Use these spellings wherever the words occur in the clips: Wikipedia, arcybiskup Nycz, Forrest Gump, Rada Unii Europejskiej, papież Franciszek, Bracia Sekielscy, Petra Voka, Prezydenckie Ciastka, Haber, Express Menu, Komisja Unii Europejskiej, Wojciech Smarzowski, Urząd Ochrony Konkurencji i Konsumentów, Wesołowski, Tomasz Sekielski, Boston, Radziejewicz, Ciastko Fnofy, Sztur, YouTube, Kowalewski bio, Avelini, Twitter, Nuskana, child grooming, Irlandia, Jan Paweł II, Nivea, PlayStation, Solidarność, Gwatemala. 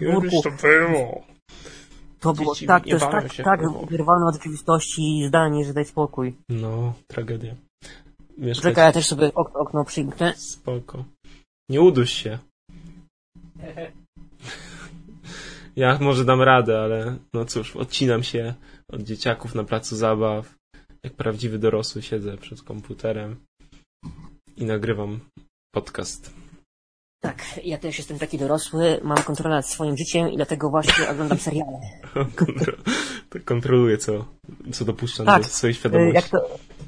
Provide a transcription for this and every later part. Kiedyś to było. To było dzieci tak, to jest tak wyrwane od rzeczywistości zdanie, że daj spokój. No, tragedia. Czekaj, ja też sobie okno przymknę. Spoko. Nie uduś się. Ja może dam radę, ale no cóż, odcinam się od dzieciaków na placu zabaw. Jak prawdziwy dorosły siedzę przed komputerem i nagrywam podcast. Tak, ja też jestem taki dorosły, mam kontrolę nad swoim życiem i dlatego właśnie oglądam seriale. Kontroluję, co dopuszczam do swojej świadomości.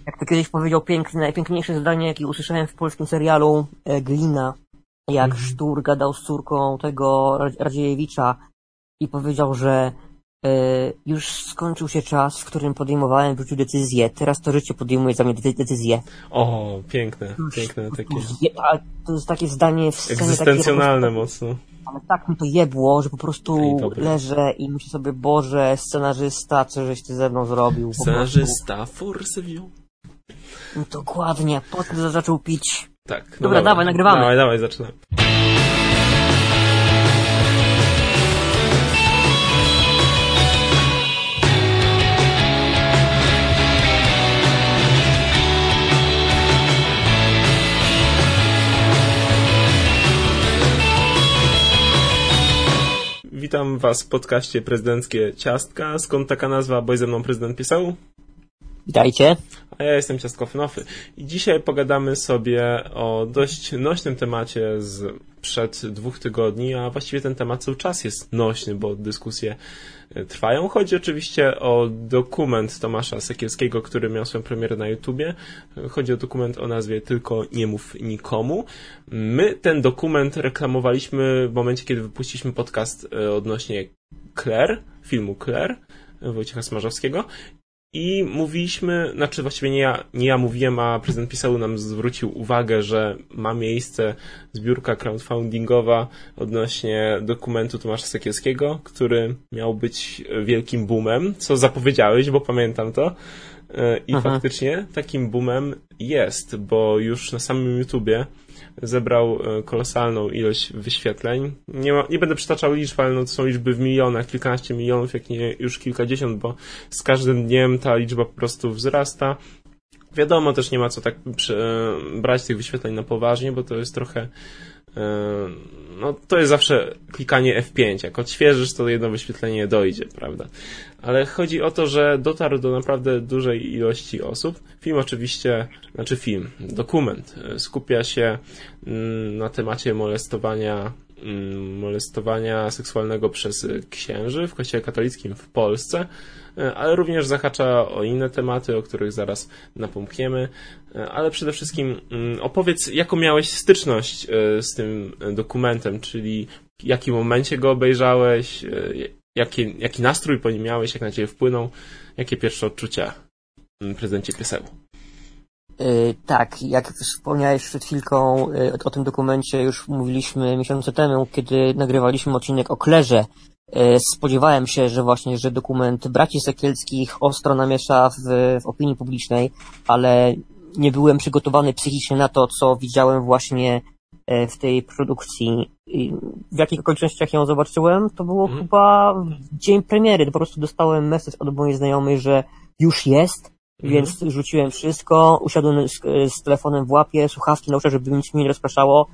Jak to kiedyś powiedział najpiękniejsze zdanie, jakie usłyszałem w polskim serialu Glina, jak Sztur gadał z córką tego Radziejewicza i powiedział, że już skończył się czas, w którym podejmowałem w życiu decyzję. Teraz to życie podejmuje za mnie decyzję. O, piękne takie. Ale to jest takie zdanie w scenie egzystencjonalne takie, mocno. Ale tak mi to jebło, że po prostu leżę i myślę sobie, Boże, scenarzysta, co żeś ty ze mną zrobił? Scenarzysta, Forrest Gump. No dokładnie, potem zaczął pić. Tak. No dobra, dawaj, nagrywamy. Dawaj, zaczynamy. Witam Was w podcaście Prezydenckie Ciastka. Skąd taka nazwa? Bo jest ze mną prezydent PiS-u. Witajcie. A ja jestem Ciastko Fnofy. I dzisiaj pogadamy sobie o dość nośnym temacie sprzed 2 tygodni, a właściwie ten temat cały czas jest nośny, bo dyskusje trwają. Chodzi oczywiście o dokument Tomasza Sekielskiego, który miał swoją premierę na YouTubie. Chodzi o dokument o nazwie Tylko nie mów nikomu. My ten dokument reklamowaliśmy w momencie, kiedy wypuściliśmy podcast odnośnie Kler, filmu Kler Wojciecha Smarzowskiego. I mówiliśmy, znaczy właściwie nie ja mówiłem, a prezydent PiS-u nam zwrócił uwagę, że ma miejsce zbiórka crowdfundingowa odnośnie dokumentu Tomasza Sekielskiego, który miał być wielkim boomem, co zapowiedziałeś, bo pamiętam to. I faktycznie takim boomem jest, bo już na samym YouTubie zebrał kolosalną ilość wyświetleń. Nie będę przytaczał liczb, ale no to są liczby w milionach, kilkanaście milionów, jak nie już kilkadziesiąt, bo z każdym dniem ta liczba po prostu wzrasta. Wiadomo, też nie ma co tak brać tych wyświetleń na poważnie, bo to jest trochę... No to jest zawsze klikanie F5. Jak odświeżysz, to jedno wyświetlenie dojdzie, prawda? Ale chodzi o to, że dotarł do naprawdę dużej ilości osób. Dokument skupia się na temacie molestowania seksualnego przez księży w Kościele katolickim w Polsce, ale również zahacza o inne tematy, o których zaraz napomkniemy, ale przede wszystkim opowiedz, jaką miałeś styczność z tym dokumentem, czyli w jakim momencie go obejrzałeś, jaki nastrój po nim miałeś, jak na ciebie wpłynął, jakie pierwsze odczucia, prezydencie PiS-u? Tak, jak wspomniałeś przed chwilką o tym dokumencie, już mówiliśmy miesiące temu, kiedy nagrywaliśmy odcinek o Klerze. Spodziewałem się, że właśnie, że dokument braci Sekielskich ostro namiesza w opinii publicznej, ale nie byłem przygotowany psychicznie na to, co widziałem właśnie w tej produkcji. W jakich okolicznościach ją zobaczyłem, to było chyba dzień premiery. Po prostu dostałem message od mojej znajomej, że już jest. Więc rzuciłem wszystko, usiadłem z telefonem w łapie, słuchawki na uszach, żeby nic mnie nie rozpraszało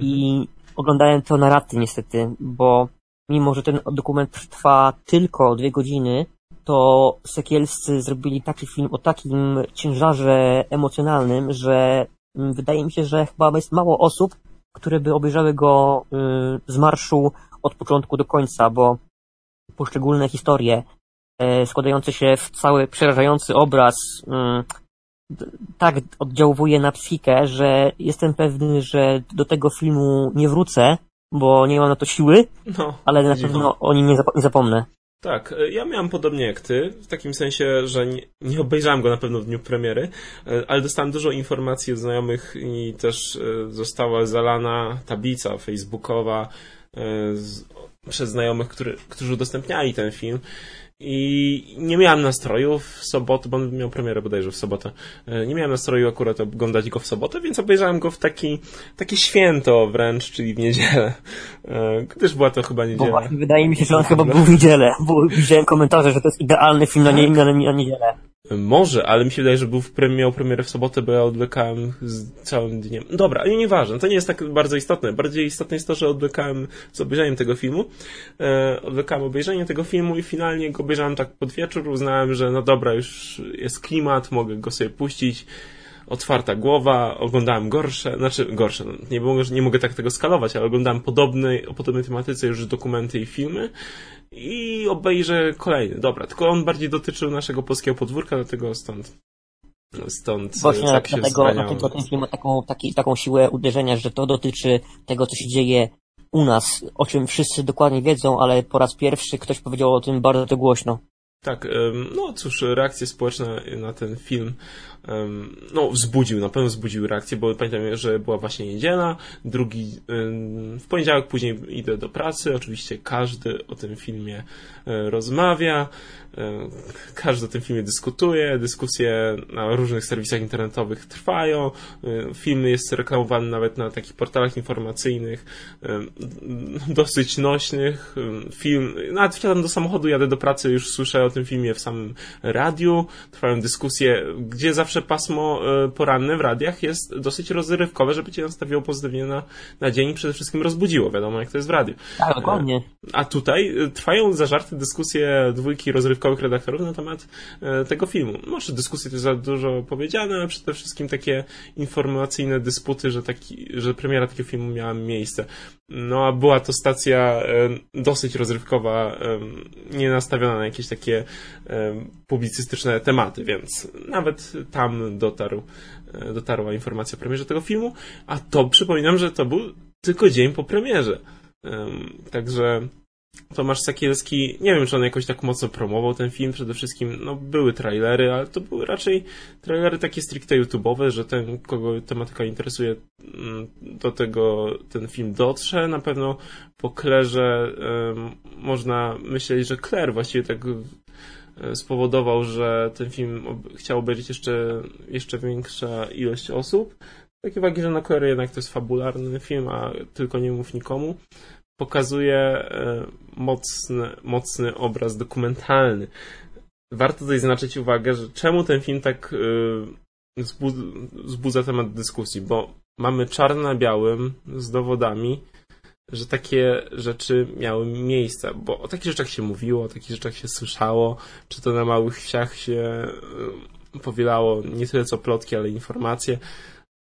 i oglądałem to na raty niestety, bo mimo, że ten dokument trwa tylko 2 godziny, to Sekielscy zrobili taki film o takim ciężarze emocjonalnym, że wydaje mi się, że chyba jest mało osób, które by obejrzały go z marszu od początku do końca, bo poszczególne historie składający się w cały przerażający obraz tak oddziałuje na psychikę, że jestem pewny, że do tego filmu nie wrócę, bo nie mam na to siły, ale na pewno o nim nie zapomnę. Tak, ja miałem podobnie jak ty, w takim sensie, że nie obejrzałem go na pewno w dniu premiery, ale dostałem dużo informacji od znajomych i też została zalana tablica facebookowa z przez znajomych, którzy udostępniali ten film. I nie miałem nastroju w sobotę, bo on miał premierę bodajże w sobotę. Nie miałem nastroju akurat oglądać go w sobotę, więc obejrzałem go w takie święto wręcz, czyli w niedzielę. Gdyż była to chyba niedziela. Bo właśnie wydaje mi się, że on chyba był w niedzielę, bo widziałem komentarze, że to jest idealny film na niedzielę. Może, ale mi się wydaje, że miał premierę w sobotę, bo ja odwlekałem z całym dniem. Dobra, ale nieważne, to nie jest tak bardzo istotne. Bardziej istotne jest to, że odwlekałem z obejrzeniem tego filmu. Odwlekałem obejrzenie tego filmu i finalnie go obejrzałem tak pod wieczór. Uznałem, że no dobra, już jest klimat, mogę go sobie puścić. Otwarta głowa, oglądałem gorsze, nie mogę tak tego skalować, ale oglądałem o podobnej tematyce już dokumenty i filmy i obejrzę kolejny. Dobra, tylko on bardziej dotyczył naszego polskiego podwórka, dlatego stąd właśnie tak się wzbraniałem. Dlatego ten film ma taką siłę uderzenia, że to dotyczy tego, co się dzieje u nas, o czym wszyscy dokładnie wiedzą, ale po raz pierwszy ktoś powiedział o tym bardzo głośno. Tak, no cóż, reakcje społeczne na ten film na pewno wzbudził reakcję, bo pamiętam, że była właśnie niedziela, w poniedziałek później idę do pracy, oczywiście każdy o tym filmie rozmawia, każdy o tym filmie dyskutuje, dyskusje na różnych serwisach internetowych trwają, film jest reklamowany nawet na takich portalach informacyjnych, dosyć nośnych, nawet wsiadam do samochodu, jadę do pracy, już słyszę o tym filmie w samym radiu, trwają dyskusje, gdzie zawsze pasmo poranne w radiach jest dosyć rozrywkowe, żeby cię nastawiło pozytywnie na dzień i przede wszystkim rozbudziło, wiadomo jak to jest w radiu. Tak, dokładnie. A tutaj trwają zażarte dyskusje dwójki rozrywkowych redaktorów na temat tego filmu. Może dyskusje to za dużo powiedziane, ale przede wszystkim takie informacyjne dysputy, że premiera takiego filmu miała miejsce. No a była to stacja dosyć rozrywkowa, nie nastawiona na jakieś takie publicystyczne tematy, więc nawet tam dotarła informacja o premierze tego filmu, a to przypominam, że to był tylko dzień po premierze. Także Tomasz Sekielski, nie wiem, czy on jakoś tak mocno promował ten film, przede wszystkim no, były trailery, ale to były raczej trailery takie stricte YouTube'owe, że ten, kogo tematyka interesuje, do tego ten film dotrze. Na pewno po Klerze można myśleć, że Kler właściwie tak spowodował, że ten film chciał obejrzeć jeszcze większa ilość osób. Takiej wagi, że na Klery jednak to jest fabularny film, a tylko nie mów nikomu. Pokazuje mocny obraz dokumentalny. Warto tutaj zwrócić uwagę, że czemu ten film tak wzbudza temat dyskusji, bo mamy czarno na białym z dowodami, że takie rzeczy miały miejsce, bo o takich rzeczach się mówiło, o takich rzeczach się słyszało, czy to na małych wsiach się powielało nie tyle co plotki, ale informacje.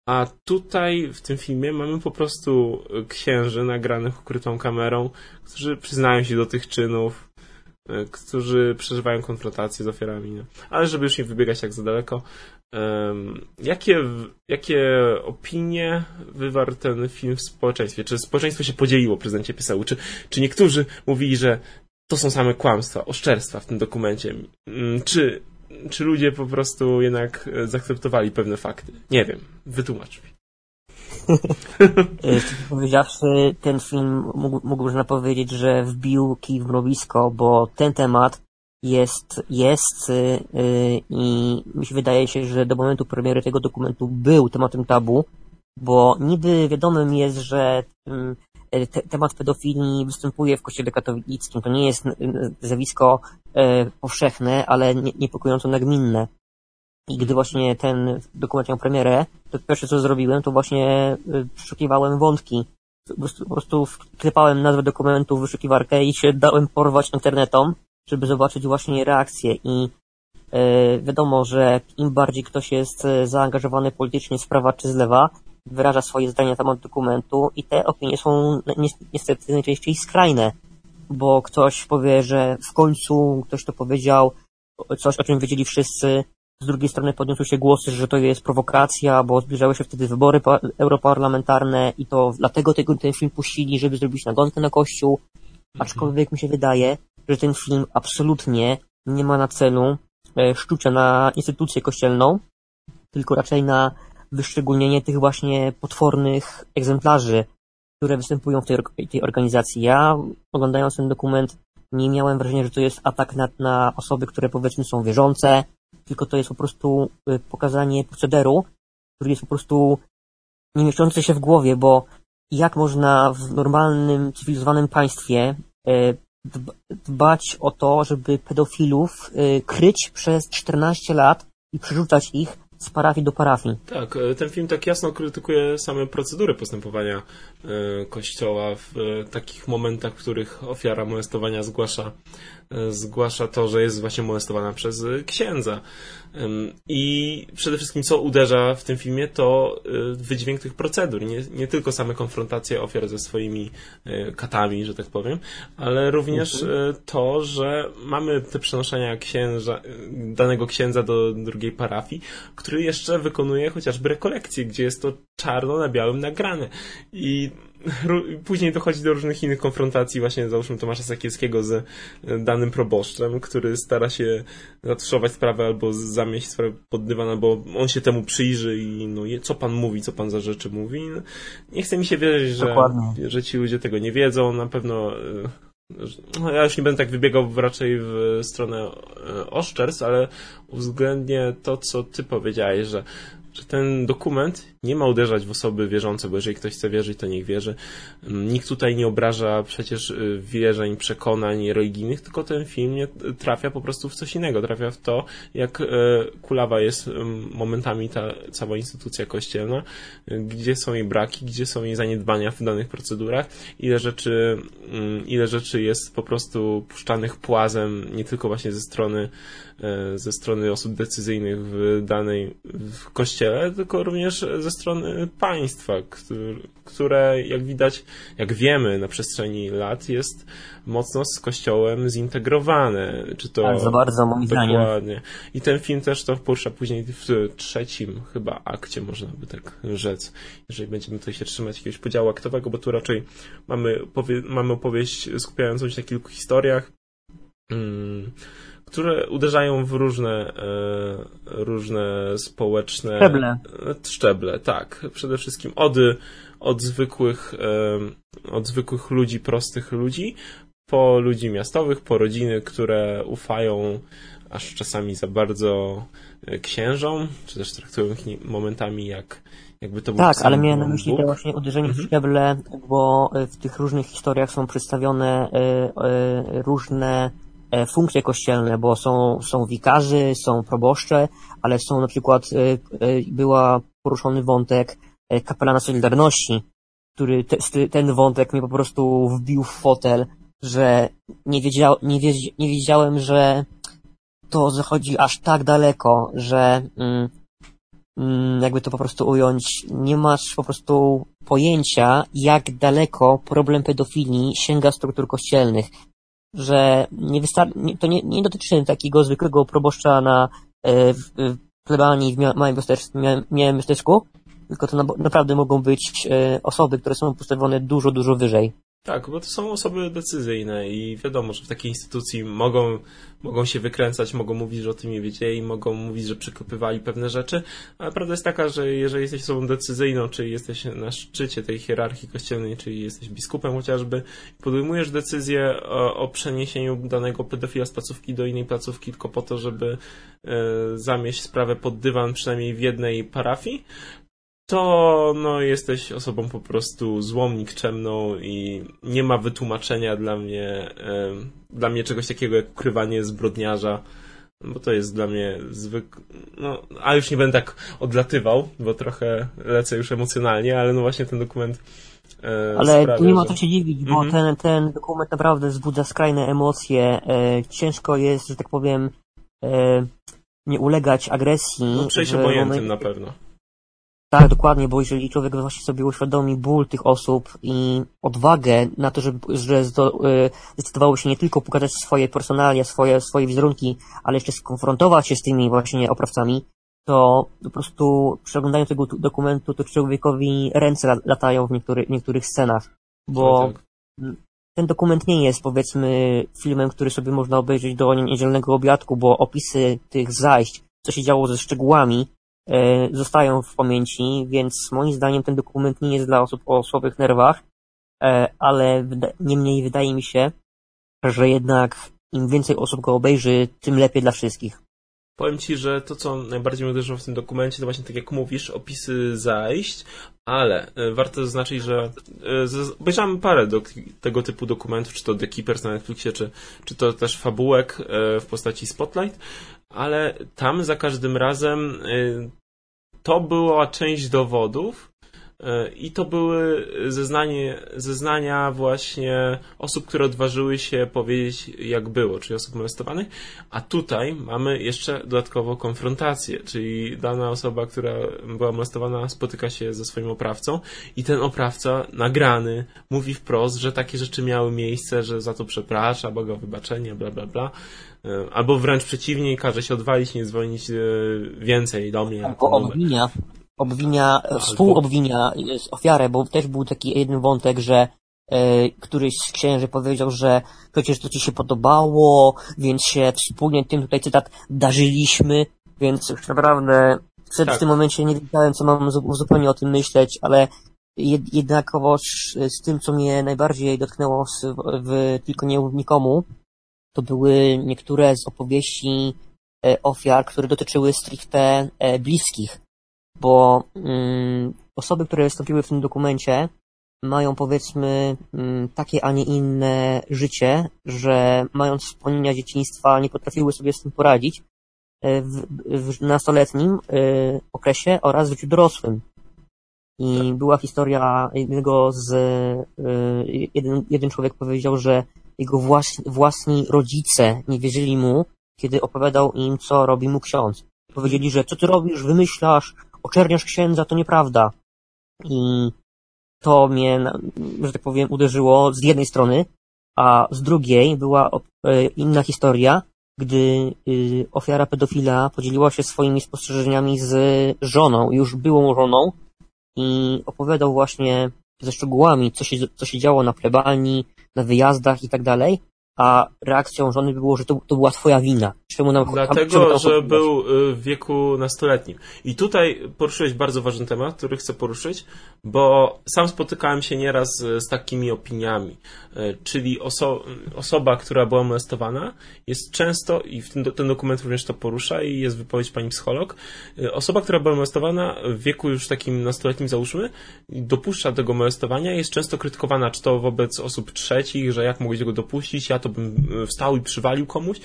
A tutaj w tym filmie mamy po prostu księży nagranych ukrytą kamerą, którzy przyznają się do tych czynów, którzy przeżywają konfrontację z ofiarami. Ale żeby już nie wybiegać tak za daleko, jakie opinie wywarł ten film w społeczeństwie? Czy społeczeństwo się podzieliło, prezydencie pisało? Czy niektórzy mówili, że to są same kłamstwa, oszczerstwa w tym dokumencie? Czy ludzie po prostu jednak zaakceptowali pewne fakty? Nie wiem. Wytłumacz mi. Powiedziawszy, ten film mógł można powiedzieć, że wbił kij w mrowisko, bo ten temat jest i mi się wydaje się, że do momentu premiery tego dokumentu był tematem tabu, bo niby wiadomym jest, że temat pedofilii występuje w kościele katolickim. To nie jest zjawisko powszechne, ale niepokojąco nagminne. I gdy właśnie ten dokument miał premierę, to pierwsze co zrobiłem, to właśnie wyszukiwałem wątki. Po prostu wklepałem nazwę dokumentu w wyszukiwarkę i się dałem porwać internetom, żeby zobaczyć właśnie reakcję. I wiadomo, że im bardziej ktoś jest zaangażowany politycznie z prawa czy z lewa, wyraża swoje zdania na temat dokumentu i te opinie są niestety najczęściej skrajne, bo ktoś powie, że w końcu ktoś to powiedział, coś o czym wiedzieli wszyscy, z drugiej strony podniosły się głosy, że to jest prowokacja, bo zbliżały się wtedy wybory europarlamentarne i to dlatego ten film puścili, żeby zrobić nagonkę na Kościół, aczkolwiek mi się wydaje, że ten film absolutnie nie ma na celu szczucia na instytucję kościelną, tylko raczej na wyszczególnienie tych właśnie potwornych egzemplarzy, które występują w tej organizacji. Ja, oglądając ten dokument, nie miałem wrażenia, że to jest atak na osoby, które powiedzmy są wierzące, tylko to jest po prostu pokazanie procederu, który jest po prostu nie mieszczący się w głowie, bo jak można w normalnym, cywilizowanym państwie dbać o to, żeby pedofilów kryć przez 14 lat i przerzucać ich z parafii do parafii. Tak, ten film tak jasno krytykuje same procedury postępowania Kościoła w takich momentach, w których ofiara molestowania zgłasza to, że jest właśnie molestowana przez księdza. I przede wszystkim, co uderza w tym filmie, to wydźwięk tych procedur. Nie tylko same konfrontacje ofiar ze swoimi katami, że tak powiem, ale również to, że mamy te przenoszenia danego księdza do drugiej parafii, który jeszcze wykonuje chociażby rekolekcje, gdzie jest to czarno na białym nagrane. I później dochodzi do różnych innych konfrontacji, właśnie załóżmy Tomasza Sekielskiego z danym proboszczem, który stara się zatuszować sprawę albo zamieść sprawę pod dywan, bo on się temu przyjrzy i no, co pan mówi, co pan za rzeczy mówi. Nie chce mi się wierzyć, że ci ludzie tego nie wiedzą, na pewno. No, ja już nie będę tak wybiegał raczej w stronę oszczerstw, ale uwzględnię to, co ty powiedziałeś, że ten dokument nie ma uderzać w osoby wierzące, bo jeżeli ktoś chce wierzyć, to niech wierzy. Nikt tutaj nie obraża przecież wierzeń, przekonań religijnych, tylko ten film trafia po prostu w coś innego. Trafia w to, jak kulawa jest momentami ta cała instytucja kościelna, gdzie są jej braki, gdzie są jej zaniedbania w danych procedurach, ile rzeczy jest po prostu puszczanych płazem, nie tylko właśnie ze strony osób decyzyjnych w kościele, tylko również ze strony państwa, które jak widać, jak wiemy na przestrzeni lat, jest mocno z kościołem zintegrowane. Czy to bardzo, bardzo moim zdaniem. Dokładnie. I ten film też to porusza później w trzecim chyba akcie, można by tak rzec, jeżeli będziemy tutaj się trzymać jakiegoś podziału aktowego, bo tu raczej mamy opowieść skupiającą się na kilku historiach, które uderzają w różne społeczne szczeble, tak. Przede wszystkim od zwykłych ludzi, prostych ludzi, po ludzi miastowych, po rodziny, które ufają aż czasami za bardzo księżom, czy też traktują ich momentami jakby to był tak, ale miałem na myśli to właśnie uderzenie w szczeble, bo w tych różnych historiach są przedstawione różne funkcje kościelne, bo są wikarzy, są proboszcze, ale są na przykład, była poruszony wątek kapelana Solidarności, który ten wątek mnie po prostu wbił w fotel, że nie wiedziałem, że to zachodzi aż tak daleko, że jakby to po prostu ująć, nie masz po prostu pojęcia, jak daleko problem pedofilii sięga struktur kościelnych. Że to nie dotyczy takiego zwykłego proboszcza na plebanii w małym miasteczku, tylko to naprawdę mogą być osoby, które są postawione dużo, dużo wyżej. Tak, bo to są osoby decyzyjne i wiadomo, że w takiej instytucji mogą się wykręcać, mogą mówić, że o tym nie wiedzieli, mogą mówić, że przekopywali pewne rzeczy, ale prawda jest taka, że jeżeli jesteś osobą decyzyjną, czyli jesteś na szczycie tej hierarchii kościelnej, czyli jesteś biskupem chociażby, podejmujesz decyzję o przeniesieniu danego pedofila z placówki do innej placówki tylko po to, żeby zamieść sprawę pod dywan przynajmniej w jednej parafii, to no jesteś osobą po prostu złą, nikczemną i nie ma wytłumaczenia dla mnie czegoś takiego jak ukrywanie zbrodniarza, bo to jest dla mnie a już nie będę tak odlatywał, bo trochę lecę już emocjonalnie, ale no właśnie ten dokument sprawia, nie ma co się dziwić, bo ten dokument naprawdę wzbudza skrajne emocje, ciężko jest, że tak powiem, nie ulegać agresji. No przejść obojętnym na pewno. Tak, dokładnie, bo jeżeli człowiek właśnie sobie uświadomi ból tych osób i odwagę na to, że zdecydowało się nie tylko pokazać swoje personalia, swoje wizerunki, ale jeszcze skonfrontować się z tymi właśnie oprawcami, to po prostu przy oglądaniu tego dokumentu to człowiekowi ręce latają w niektórych scenach, bo ten dokument nie jest, powiedzmy, filmem, który sobie można obejrzeć do niedzielnego obiadku, bo opisy tych zajść, co się działo ze szczegółami, zostają w pamięci, więc moim zdaniem ten dokument nie jest dla osób o słabych nerwach, ale niemniej wydaje mi się, że jednak im więcej osób go obejrzy, tym lepiej dla wszystkich. Powiem Ci, że to, co najbardziej mnie uderzyło w tym dokumencie, to właśnie tak jak mówisz, opisy zajść, ale warto zaznaczyć, że obejrzałem parę tego typu dokumentów, czy to The Keepers na Netflixie, czy to też fabułek w postaci Spotlight, ale tam za każdym razem to była część dowodów i to były zeznania właśnie osób, które odważyły się powiedzieć, jak było, czyli osób molestowanych, a tutaj mamy jeszcze dodatkowo konfrontację, czyli dana osoba, która była molestowana, spotyka się ze swoim oprawcą i ten oprawca nagrany mówi wprost, że takie rzeczy miały miejsce, że za to przeprasza, błaga o wybaczenie, bla, bla, bla. Albo wręcz przeciwnie, każe się odwalić, nie dzwonić więcej do mnie. Albo współobwinia ofiarę, bo też był taki jeden wątek, że któryś z księży powiedział, że przecież to ci się podobało, więc się wspólnie tym, tutaj cytat, darzyliśmy, więc już naprawdę w tym momencie nie wiedziałem, co mam zupełnie o tym myśleć, ale jednakowoż z tym, co mnie najbardziej dotknęło w Tylko nie mów nikomu, to były niektóre z opowieści ofiar, które dotyczyły stricte bliskich, bo osoby, które wystąpiły w tym dokumencie, mają powiedzmy takie, a nie inne życie, że mając wspomnienia dzieciństwa nie potrafiły sobie z tym poradzić w nastoletnim okresie oraz w życiu dorosłym. I była historia jednego z... Jeden człowiek powiedział, że jego własni rodzice nie wierzyli mu, kiedy opowiadał im, co robi mu ksiądz. Powiedzieli, że co ty robisz, wymyślasz, oczerniasz księdza, to nieprawda. I to mnie, że tak powiem, uderzyło z jednej strony, a z drugiej była inna historia, gdy ofiara pedofila podzieliła się swoimi spostrzeżeniami z żoną, już byłą żoną, i opowiadał właśnie ze szczegółami, co się działo na plebanii, na wyjazdach i tak dalej, a reakcją żony było, że to była twoja wina. Dlatego, że był w wieku nastoletnim. I tutaj poruszyłeś bardzo ważny temat, który chcę poruszyć, bo sam spotykałem się nieraz z takimi opiniami. Czyli osoba, która była molestowana, jest często, i ten dokument również to porusza, i jest wypowiedź pani psycholog, osoba, która była molestowana w wieku już takim nastoletnim, załóżmy, dopuszcza tego molestowania, jest często krytykowana, czy to wobec osób trzecich, że jak mogłeś go dopuścić, ja to bym wstał i przywalił komuś,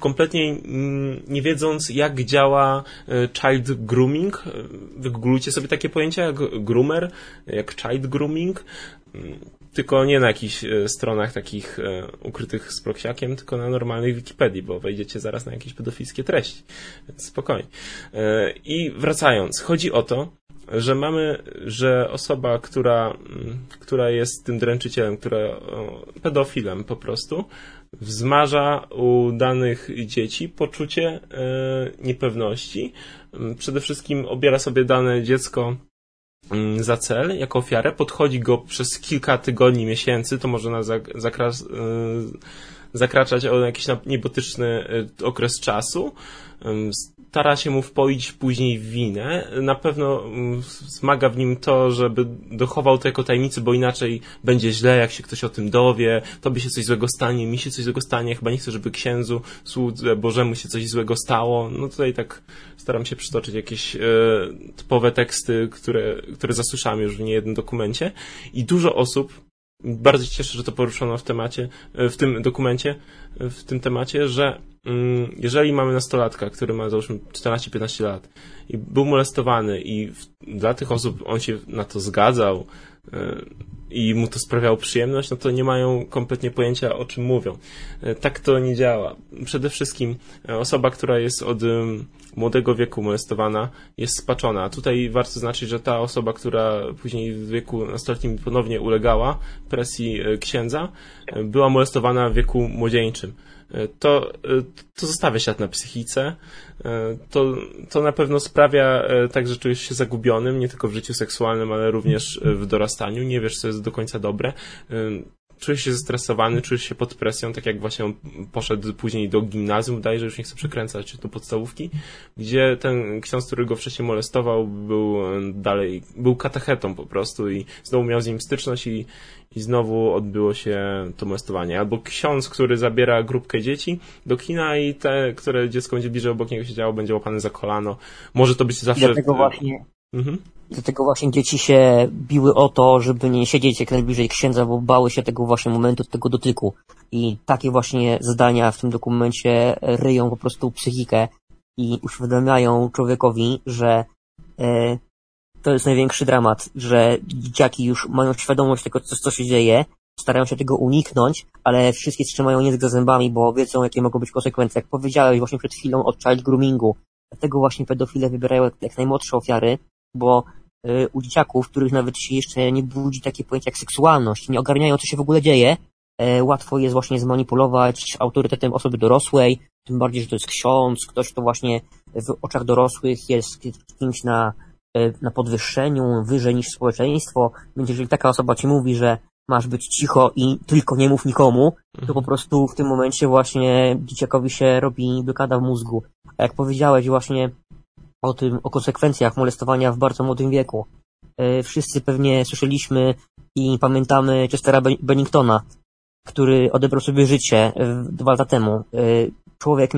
kompletnie nie wiedząc, jak działa child grooming. Wygooglujcie sobie takie pojęcia jak groomer, jak child grooming, tylko nie na jakichś stronach takich ukrytych z proksiakiem, tylko na normalnej Wikipedii, bo wejdziecie zaraz na jakieś pedofilskie treści. Spokojnie. I wracając, chodzi o to, że mamy, że osoba, która jest tym dręczycielem, pedofilem po prostu, wzmaża u danych dzieci poczucie niepewności. Przede wszystkim obiera sobie dane dziecko za cel, jako ofiarę, podchodzi go przez kilka tygodni, miesięcy, to może zakraczać o jakiś niebotyczny okres czasu. Stara się mu wpoić później w winę. Na pewno wzmaga w nim to, żeby dochował to jako tajemnicy, bo inaczej będzie źle, jak się ktoś o tym dowie. Tobie się coś złego stanie, mi się coś złego stanie. Chyba nie chcę, żeby księdzu, słudze Bożemu się coś złego stało. No tutaj tak staram się przytoczyć jakieś typowe teksty, które zasłyszałem już w niejednym dokumencie. I dużo osób, bardzo się cieszę, że to poruszono w tym dokumencie, w tym temacie, że jeżeli mamy nastolatka, który ma załóżmy 14-15 lat i był molestowany i dla tych osób on się na to zgadzał i mu to sprawiało przyjemność, no to nie mają kompletnie pojęcia, o czym mówią. Tak to nie działa. Przede wszystkim osoba, która jest od młodego wieku molestowana, jest spaczona. Tutaj warto zaznaczyć, że ta osoba, która później w wieku nastoletnim ponownie ulegała presji księdza, była molestowana w wieku młodzieńczym. To zostawia ślad na psychice, to na pewno sprawia tak, że czujesz się zagubionym, nie tylko w życiu seksualnym, ale również w dorastaniu, nie wiesz, co jest do końca dobre. czujesz się zestresowany, czujesz się pod presją, tak jak właśnie on poszedł później do gimnazjum, wydaje, że już nie chcę przekręcać do podstawówki, gdzie ten ksiądz, który go wcześniej molestował, był katechetą po prostu i znowu miał z nim styczność i znowu odbyło się to molestowanie. Albo ksiądz, który zabiera grupkę dzieci do kina i te, które dziecko będzie bliżej obok niego siedziało, będzie łapane za kolano. Może to być zawsze... Dlatego właśnie dzieci się biły o to, żeby nie siedzieć jak najbliżej księdza, bo bały się tego właśnie momentu, tego dotyku. I takie właśnie zdania w tym dokumencie ryją po prostu psychikę i uświadamiają człowiekowi, że to jest największy dramat, że dzieciaki już mają świadomość tego, co się dzieje, starają się tego uniknąć, ale wszystkie trzymają język za zębami, bo wiedzą, jakie mogą być konsekwencje. Jak powiedziałeś właśnie przed chwilą o child groomingu, dlatego właśnie pedofile wybierają jak najmłodsze ofiary, bo u dzieciaków, których nawet się jeszcze nie budzi takie pojęcie jak seksualność, nie ogarniają, co się w ogóle dzieje, łatwo jest właśnie zmanipulować autorytetem osoby dorosłej, tym bardziej, że to jest ksiądz, ktoś, kto właśnie w oczach dorosłych jest kimś na podwyższeniu, wyżej niż społeczeństwo, więc jeżeli taka osoba ci mówi, że masz być cicho i tylko nie mów nikomu, to po prostu w tym momencie właśnie dzieciakowi się robi blokada w mózgu. A jak powiedziałeś właśnie o konsekwencjach molestowania w bardzo młodym wieku. Wszyscy pewnie słyszeliśmy i pamiętamy Chestera Benningtona, który odebrał sobie życie 2 lata temu. Człowiek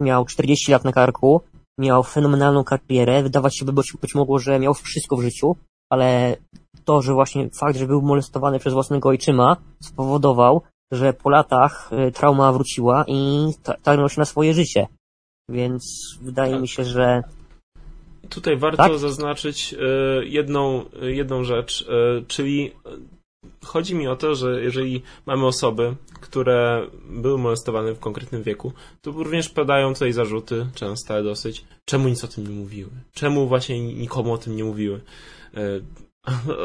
miał 40 lat na karku, miał fenomenalną karierę, wydawać się by być mogło, że miał wszystko w życiu, ale to, że właśnie fakt, że był molestowany przez własnego ojczyma, spowodował, że po latach trauma wróciła i targnął się na swoje życie. Więc wydaje mi się, że... Tutaj warto zaznaczyć jedną rzecz, czyli chodzi mi o to, że jeżeli mamy osoby, które były molestowane w konkretnym wieku, to również padają tutaj zarzuty, często dosyć, czemu nic o tym nie mówiły, czemu właśnie nikomu o tym nie mówiły.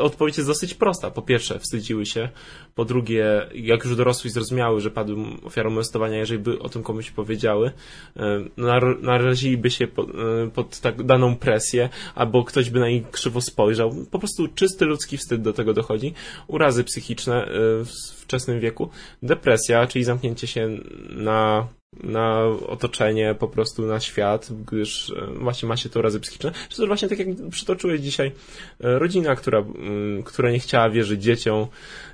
Odpowiedź jest dosyć prosta. Po pierwsze, wstydziły się. Po drugie, jak już dorosły zrozumiały, że padły ofiarą molestowania, jeżeli by o tym komuś powiedziały, naraziliby się pod tak daną presję, albo ktoś by na nich krzywo spojrzał. Po prostu czysty ludzki wstyd do tego dochodzi. Urazy psychiczne w wczesnym wieku. Depresja, czyli zamknięcie się na otoczenie, po prostu na świat, gdyż właśnie ma się to urazy psychiczne. Czy to właśnie tak jak przytoczyłeś dzisiaj, rodzina, która nie chciała wierzyć dzieciom,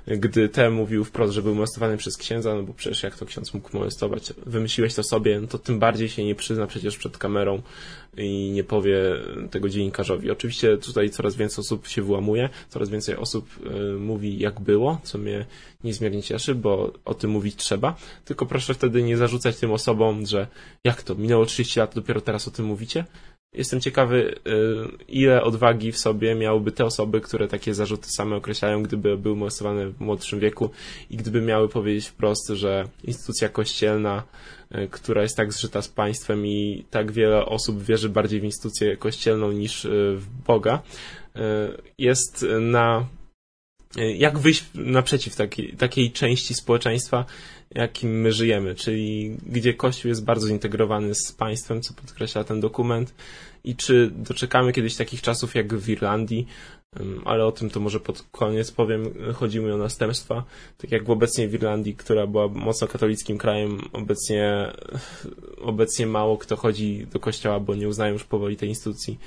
gdy te mówił wprost, że był molestowany przez księdza, no bo przecież jak to ksiądz mógł molestować, wymyśliłeś to sobie, no to tym bardziej się nie przyzna przecież przed kamerą i nie powie tego dziennikarzowi. Oczywiście tutaj coraz więcej osób się wyłamuje, coraz więcej osób mówi jak było, co mnie niezmiernie cieszy, bo o tym mówić trzeba, tylko proszę wtedy nie zarzucać tym osobom, że jak to, minęło 30 lat, dopiero teraz o tym mówicie? Jestem ciekawy, ile odwagi w sobie miałyby te osoby, które takie zarzuty same określają, gdyby były molestowane w młodszym wieku i gdyby miały powiedzieć wprost, że instytucja kościelna, która jest tak zżyta z państwem i tak wiele osób wierzy bardziej w instytucję kościelną niż w Boga, jest na... Jak wyjść naprzeciw takiej części społeczeństwa, jakim my żyjemy, czyli gdzie Kościół jest bardzo zintegrowany z państwem, co podkreśla ten dokument, i czy doczekamy kiedyś takich czasów jak w Irlandii, ale o tym to może pod koniec powiem, chodzi mi o następstwa, tak jak obecnie w Irlandii, która była mocno katolickim krajem, obecnie mało kto chodzi do kościoła, bo nie uznają już powoli tej instytucji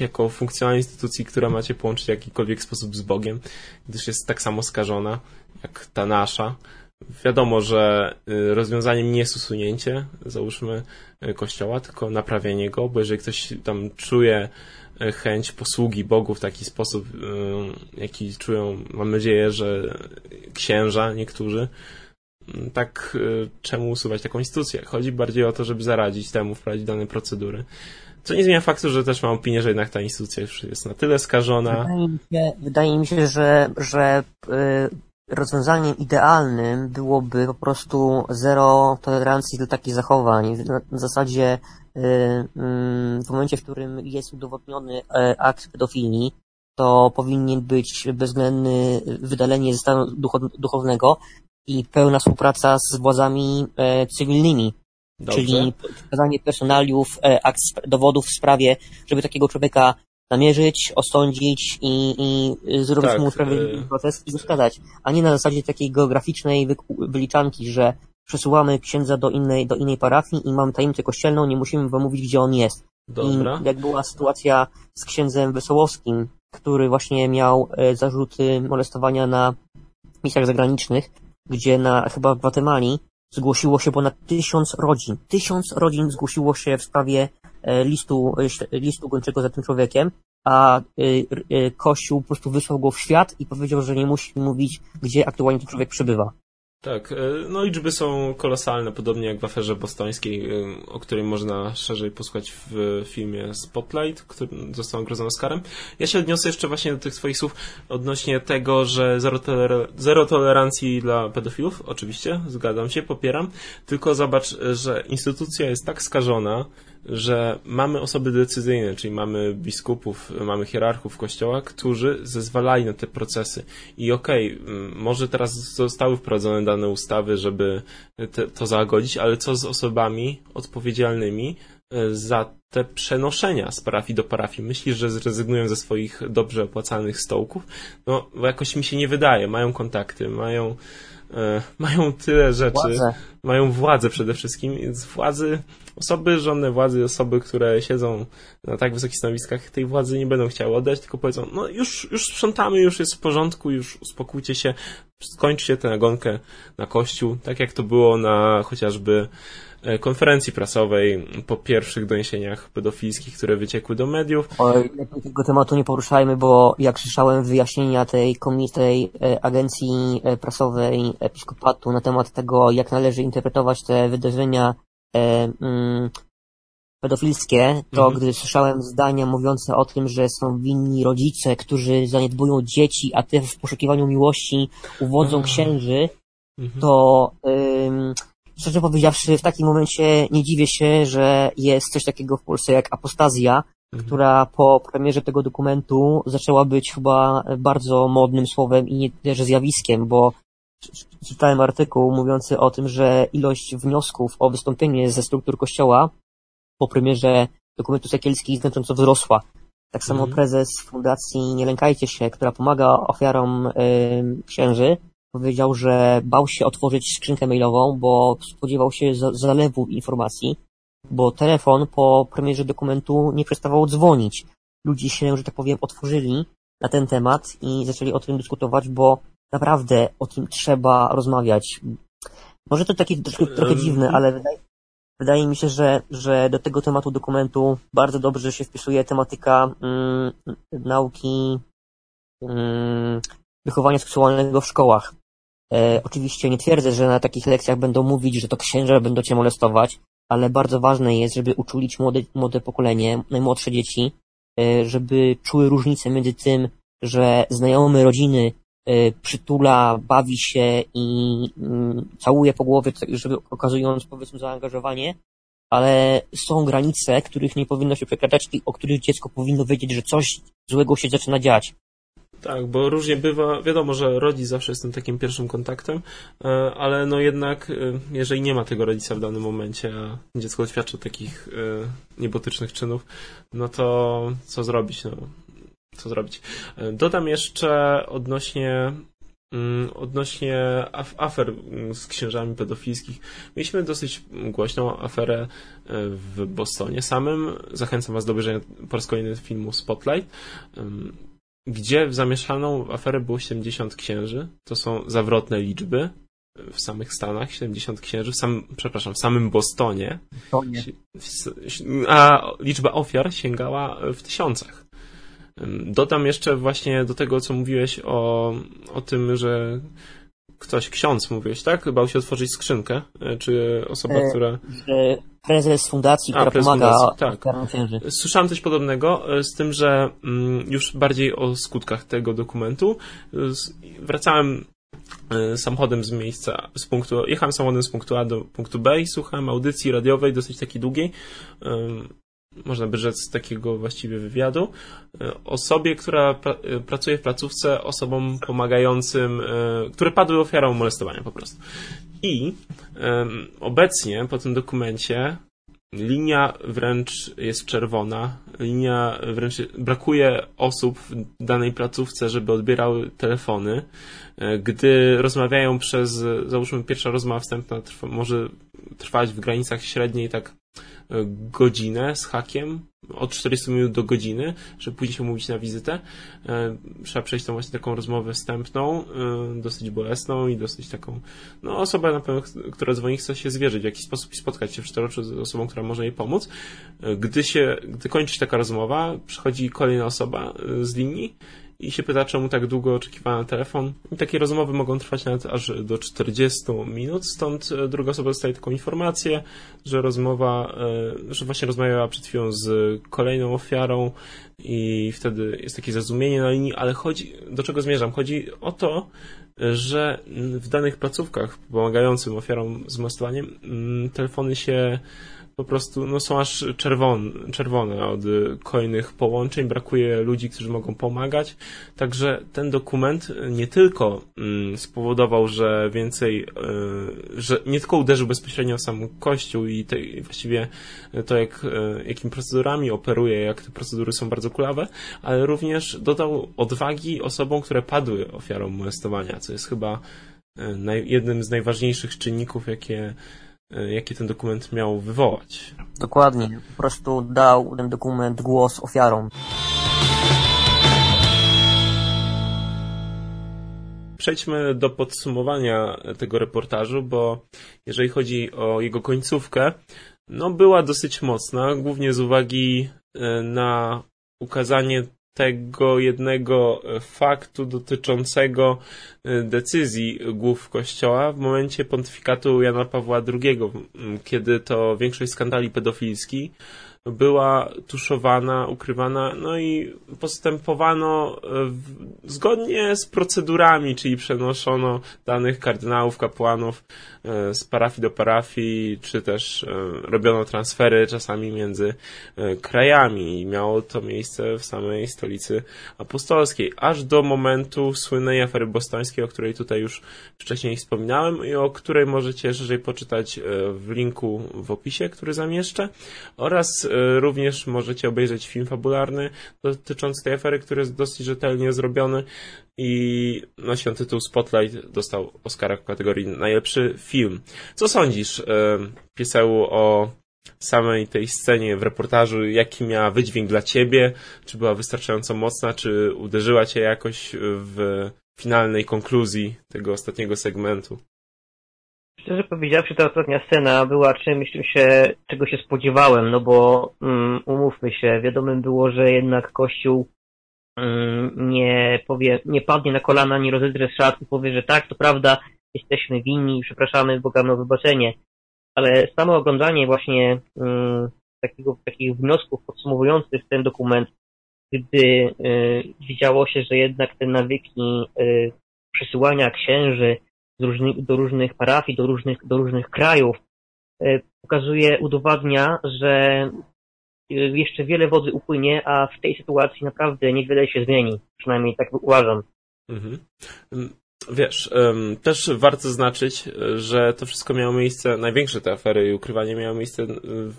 jako funkcjonalnej instytucji, która ma się połączyć w jakikolwiek sposób z Bogiem, gdyż jest tak samo skażona jak ta nasza. Wiadomo, że rozwiązaniem nie jest usunięcie, załóżmy, kościoła, tylko naprawienie go, bo jeżeli ktoś tam czuje chęć posługi Bogu w taki sposób, jaki czują, mam nadzieję, że księża niektórzy, tak czemu usuwać taką instytucję? Chodzi bardziej o to, żeby zaradzić temu, wprowadzić dane procedury. Co nie zmienia faktu, że też mam opinię, że jednak ta instytucja już jest na tyle skażona. Wydaje mi się, że rozwiązaniem idealnym byłoby po prostu zero tolerancji do takich zachowań. W zasadzie w momencie, w którym jest udowodniony akt pedofilii, to powinien być bezwzględny wydalenie ze stanu duchownego i pełna współpraca z władzami cywilnymi. Dobrze. Czyli pokazanie personaliów, akt dowodów w sprawie, żeby takiego człowieka namierzyć, osądzić i zrobić mu sprawiedliwy proces i go skazać, a nie na zasadzie takiej geograficznej wyliczanki, że przesuwamy księdza do innej parafii i mamy tajemnicę kościelną, nie musimy wam mówić, gdzie on jest. Dobra. I jak była sytuacja z księdzem Wesołowskim, który właśnie miał zarzuty molestowania na misjach zagranicznych, gdzie chyba w Gwatemali zgłosiło się ponad 1000 rodzin. 1000 rodzin zgłosiło się w sprawie listu gończego za tym człowiekiem, a Kościół po prostu wysłał go w świat i powiedział, że nie musi mówić, gdzie aktualnie ten człowiek przebywa. Tak, no liczby są kolosalne, podobnie jak w aferze bostońskiej, o której można szerzej posłuchać w filmie Spotlight, który został nagrodzony Oscarem. Ja się odniosę jeszcze właśnie do tych swoich słów odnośnie tego, że zero tolerancji dla pedofilów, oczywiście, zgadzam się, popieram, tylko zobacz, że instytucja jest tak skażona, że mamy osoby decyzyjne, czyli mamy biskupów, mamy hierarchów kościoła, którzy zezwalali na te procesy. I może teraz zostały wprowadzone dane ustawy, żeby to zagodzić, ale co z osobami odpowiedzialnymi za te przenoszenia z parafii do parafii? Myślisz, że zrezygnują ze swoich dobrze opłacanych stołków? No, bo jakoś mi się nie wydaje. Mają kontakty, mają tyle rzeczy, mają władzę przede wszystkim, więc osoby, które siedzą na tak wysokich stanowiskach, tej władzy nie będą chciały oddać, tylko powiedzą, no już sprzątamy, już jest w porządku, już uspokójcie się, skończcie tę nagonkę na Kościół, tak jak to było na chociażby konferencji prasowej po pierwszych doniesieniach pedofilskich, które wyciekły do mediów. Oj, tego tematu nie poruszajmy, bo jak słyszałem wyjaśnienia tej agencji prasowej Episkopatu na temat tego, jak należy interpretować te wydarzenia pedofilskie, to gdy słyszałem zdania mówiące o tym, że są winni rodzice, którzy zaniedbują dzieci, a te w poszukiwaniu miłości uwodzą księży, to szczerze powiedziawszy, w takim momencie nie dziwię się, że jest coś takiego w Polsce jak apostazja, która po premierze tego dokumentu zaczęła być chyba bardzo modnym słowem i też zjawiskiem, bo czytałem artykuł mówiący o tym, że ilość wniosków o wystąpienie ze struktur Kościoła po premierze dokumentu Sekielskich znacząco wzrosła. Tak samo prezes fundacji Nie Lękajcie się, która pomaga ofiarom księży, powiedział, że bał się otworzyć skrzynkę mailową, bo spodziewał się zalewu informacji, bo telefon po premierze dokumentu nie przestawał dzwonić. Ludzie się, że tak powiem, otworzyli na ten temat i zaczęli o tym dyskutować, bo naprawdę o tym trzeba rozmawiać. Może to takie trochę dziwne, ale wydaje mi się, że do tego tematu dokumentu bardzo dobrze się wpisuje tematyka nauki wychowania seksualnego w szkołach. Oczywiście nie twierdzę, że na takich lekcjach będą mówić, że to księża będą cię molestować, ale bardzo ważne jest, żeby uczulić młode pokolenie, najmłodsze dzieci, żeby czuły różnicę między tym, że znajomy rodziny przytula, bawi się i całuje po głowie, żeby okazując, powiedzmy, zaangażowanie, ale są granice, których nie powinno się przekraczać i o których dziecko powinno wiedzieć, że coś złego się zaczyna dziać. Tak, bo różnie bywa, wiadomo, że rodzic zawsze jest tym takim pierwszym kontaktem, ale no jednak, jeżeli nie ma tego rodzica w danym momencie, a dziecko doświadcza takich niebotycznych czynów, no to co zrobić, Dodam jeszcze odnośnie afer z księżami pedofilskich. Mieliśmy dosyć głośną aferę w Bostonie samym. Zachęcam was do obejrzenia po raz kolejny filmu Spotlight, gdzie w zamieszaną aferę było 70 księży. To są zawrotne liczby w samych Stanach, 70 księży, w samym Bostonie. A liczba ofiar sięgała w tysiącach. Dodam jeszcze właśnie do tego, co mówiłeś o tym, że ksiądz mówiłeś, tak? Bał się otworzyć skrzynkę, czy osoba, która... Prezes fundacji, która pomaga... Tak. Słyszałem coś podobnego, z tym, że już bardziej o skutkach tego dokumentu. Wracałem samochodem jechałem samochodem z punktu A do punktu B i słuchałem audycji radiowej, dosyć takiej długiej, można by rzec takiego właściwie wywiadu, osobie, która pracuje w placówce, osobom pomagającym, które padły ofiarą molestowania po prostu. I obecnie po tym dokumencie Linia wręcz jest czerwona, linia wręcz brakuje osób w danej placówce, żeby odbierały telefony. Gdy rozmawiają przez, załóżmy, pierwsza rozmowa wstępna może trwać w granicach średniej tak godzinę z hakiem, od 40 minut do godziny, żeby później się umówić na wizytę. Trzeba przejść tą właśnie taką rozmowę wstępną, dosyć bolesną i dosyć taką, no, osoba na pewno, która dzwoni, chce się zwierzyć w jakiś sposób i spotkać się w czteroczu z osobą, która może jej pomóc. Gdy kończy się taka rozmowa, przychodzi kolejna osoba z linii i się pyta, czemu tak długo oczekiwała na telefon. I takie rozmowy mogą trwać nawet aż do 40 minut, stąd druga osoba dostaje taką informację, że właśnie rozmawiała przed chwilą z kolejną ofiarą i wtedy jest takie zrozumienie na linii, ale do czego zmierzam? Chodzi o to, że w danych placówkach pomagającym ofiarom z mastowaniem telefony się po prostu są aż czerwone od kolejnych połączeń, brakuje ludzi, którzy mogą pomagać. Także ten dokument nie tylko spowodował, że więcej, że nie tylko uderzył bezpośrednio w sam Kościół i właściwie to, jakimi procedurami operuje, jak te procedury są bardzo kulawe, ale również dodał odwagi osobom, które padły ofiarą molestowania, co jest chyba jednym z najważniejszych czynników, jakie ten dokument miał wywołać. Dokładnie. Po prostu dał ten dokument głos ofiarom. Przejdźmy do podsumowania tego reportażu, bo jeżeli chodzi o jego końcówkę, no była dosyć mocna, głównie z uwagi na ukazanie tego jednego faktu dotyczącego decyzji głów Kościoła w momencie pontyfikatu Jana Pawła II, kiedy to większość skandali pedofilskich była tuszowana, ukrywana, no i postępowano zgodnie z procedurami, czyli przenoszono danych kardynałów, kapłanów z parafii do parafii, czy też robiono transfery czasami między krajami i miało to miejsce w samej Stolicy Apostolskiej, aż do momentu słynnej afery bostońskiej, o której tutaj już wcześniej wspominałem i o której możecie szerzej poczytać w linku w opisie, który zamieszczę, oraz również możecie obejrzeć film fabularny dotyczący tej afery, który jest dosyć rzetelnie zrobiony i nosi on tytuł Spotlight, dostał Oscara w kategorii najlepszy film. Co sądzisz, Piesełu, o samej tej scenie w reportażu? Jaki miała wydźwięk dla ciebie? Czy była wystarczająco mocna? Czy uderzyła cię jakoś w finalnej konkluzji tego ostatniego segmentu? Szczerze powiedziawszy, ta ostatnia scena była czymś, czego się spodziewałem, no bo umówmy się, wiadomym było, że jednak Kościół nie padnie na kolana, nie rozedrze z szat i powie, że tak, to prawda, jesteśmy winni i przepraszamy Boga na wybaczenie. Ale samo oglądanie właśnie takich wniosków podsumowujących ten dokument, gdy widziało się, że jednak te nawyki przesyłania księży do różnych parafii, do różnych krajów, pokazuje, udowadnia, że jeszcze wiele wody upłynie, a w tej sytuacji naprawdę niewiele się zmieni. Przynajmniej tak uważam. Mhm. Wiesz, też warto zaznaczyć, że to wszystko miało miejsce, największe te afery i ukrywanie miało miejsce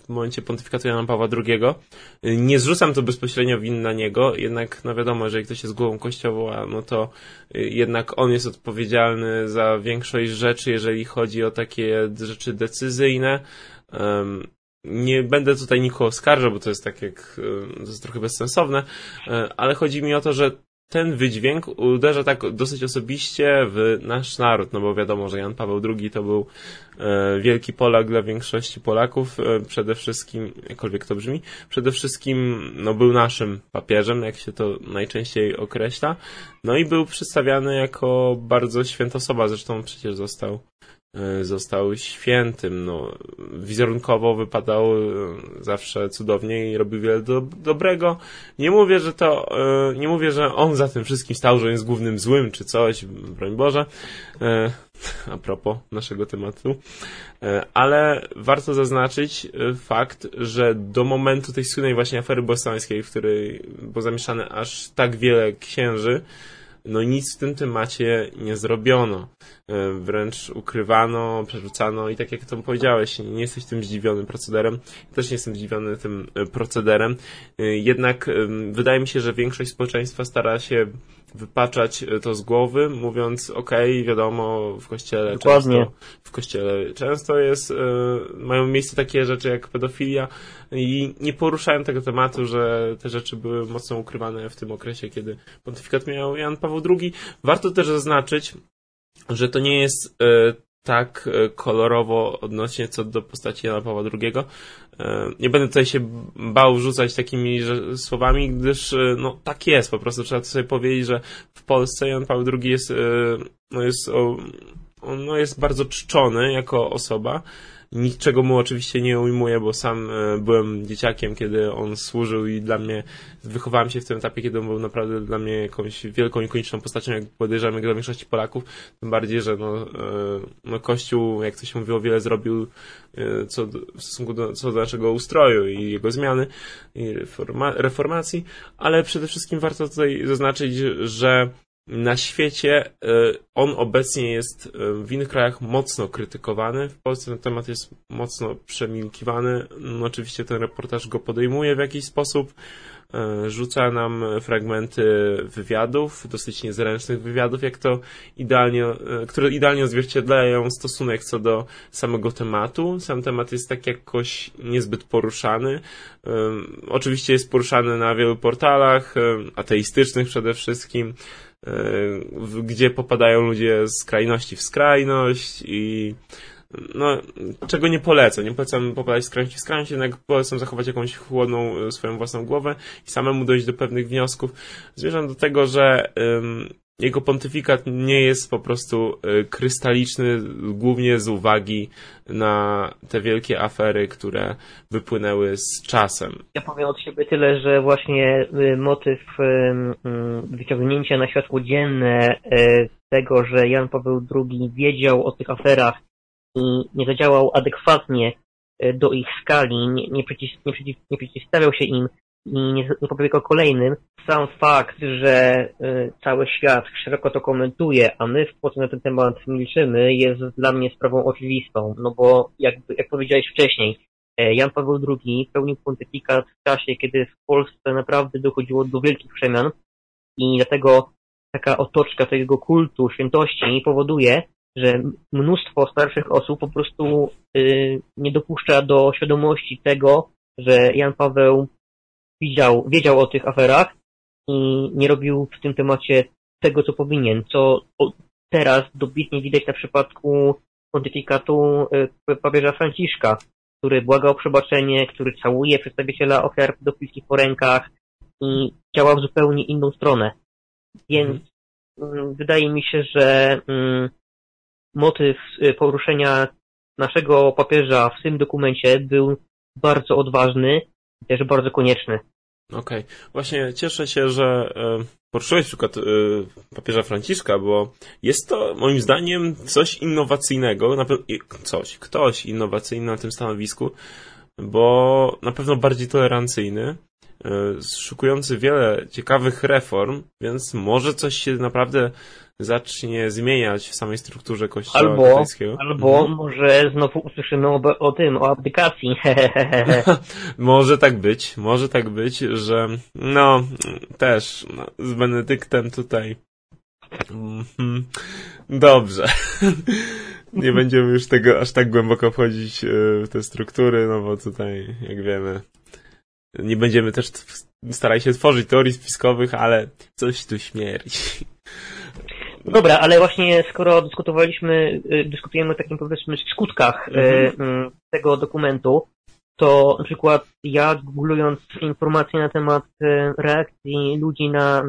w momencie pontyfikatu Jana Pawła II. Nie zrzucam to bezpośrednio win na niego, jednak no wiadomo, jeżeli ktoś jest głową Kościoła, no to jednak on jest odpowiedzialny za większość rzeczy, jeżeli chodzi o takie rzeczy decyzyjne. Nie będę tutaj nikogo oskarżał, bo to jest to jest trochę bezsensowne, ale chodzi mi o to, że ten wydźwięk uderza tak dosyć osobiście w nasz naród, no bo wiadomo, że Jan Paweł II to był wielki Polak dla większości Polaków, przede wszystkim, jakkolwiek to brzmi, przede wszystkim no, był naszym papieżem, jak się to najczęściej określa, no i był przedstawiany jako bardzo święta osoba, zresztą przecież został świętym, no, wizerunkowo wypadał zawsze cudownie i robił wiele dobrego. Nie mówię, że on za tym wszystkim stał, że jest głównym złym czy coś, broń Boże, a propos naszego tematu, ale warto zaznaczyć fakt, że do momentu tej słynnej właśnie afery bostońskiej, w której było zamieszane aż tak wiele księży, no nic w tym temacie nie zrobiono. Wręcz ukrywano, przerzucano i tak jak to powiedziałeś, nie jesteś tym zdziwiony procederem. Ja też nie jestem zdziwiony tym procederem. Jednak wydaje mi się, że większość społeczeństwa stara się wypaczać to z głowy, mówiąc okej, wiadomo, w kościele często jest, mają miejsce takie rzeczy jak pedofilia i nie poruszają tego tematu, że te rzeczy były mocno ukrywane w tym okresie, kiedy pontyfikat miał Jan Paweł II. Warto też zaznaczyć, że to nie jest tak kolorowo odnośnie co do postaci Jana Pawła II. Nie będę tutaj się bał rzucać takimi słowami, gdyż no tak jest, po prostu trzeba sobie powiedzieć, że w Polsce Jan Paweł II jest bardzo czczony jako osoba. Niczego mu oczywiście nie ujmuję, bo sam byłem dzieciakiem, kiedy on służył i dla mnie, wychowałem się w tym etapie, kiedy on był naprawdę dla mnie jakąś wielką, ikoniczną postacią, jak podejrzewam, jak dla większości Polaków, tym bardziej, że Kościół, jak to się mówiło, wiele zrobił co do naszego ustroju i jego zmiany i reformacji, ale przede wszystkim warto tutaj zaznaczyć, że na świecie on obecnie jest w innych krajach mocno krytykowany. W Polsce ten temat jest mocno przemilkiwany. No, oczywiście ten reportaż go podejmuje w jakiś sposób. Rzuca nam fragmenty wywiadów, dosyć niezręcznych wywiadów, które idealnie odzwierciedlają stosunek co do samego tematu. Sam temat jest tak jakoś niezbyt poruszany. Oczywiście jest poruszany na wielu portalach, ateistycznych przede wszystkim, gdzie popadają ludzie z skrajności w skrajność i no, czego nie polecam. Nie polecam popadać z skrajności w skrajność, jednak polecam zachować jakąś chłodną swoją własną głowę i samemu dojść do pewnych wniosków. Zmierzam do tego, że jego pontyfikat nie jest po prostu krystaliczny, głównie z uwagi na te wielkie afery, które wypłynęły z czasem. Ja powiem od siebie tyle, że właśnie motyw wyciągnięcia na światło dzienne tego, że Jan Paweł II wiedział o tych aferach i nie zadziałał adekwatnie do ich skali, nie przeciwstawiał się im, i nie poprzedł kolejnym. Sam fakt, że cały świat szeroko to komentuje, a my w Polsce na ten temat milczymy, jest dla mnie sprawą oczywistą. No bo, jak powiedziałeś wcześniej, Jan Paweł II pełnił pontyfikat w czasie, kiedy w Polsce naprawdę dochodziło do wielkich przemian i dlatego taka otoczka tego kultu świętości powoduje, że mnóstwo starszych osób po prostu nie dopuszcza do świadomości tego, że Jan Paweł wiedział o tych aferach i nie robił w tym temacie tego, co powinien, co teraz dobitnie widać na przypadku pontyfikatu papieża Franciszka, który błaga o przebaczenie, który całuje przedstawiciela ofiar pedofilskich po rękach i działa w zupełnie inną stronę. Więc wydaje mi się, że motyw poruszenia naszego papieża w tym dokumencie był bardzo odważny, też bardzo konieczny. Okej. Właśnie cieszę się, że poruszyłeś przykład papieża Franciszka, bo jest to moim zdaniem coś innowacyjnego, ktoś innowacyjny na tym stanowisku, bo na pewno bardziej tolerancyjny, szukujący wiele ciekawych reform, więc może coś się naprawdę zacznie zmieniać w samej strukturze Kościoła katolickiego. Albo może znowu usłyszymy o tym, o abdykacji. Może tak być, że też z Benedyktem tutaj dobrze. Nie będziemy już tego aż tak głęboko wchodzić w te struktury, no bo tutaj, jak wiemy, nie będziemy też starali się tworzyć teorii spiskowych, ale coś tu śmierdzi. Dobra, ale właśnie skoro dyskutujemy o takim, powiedzmy, skutkach tego dokumentu, to na przykład ja, googlując informacje na temat reakcji ludzi na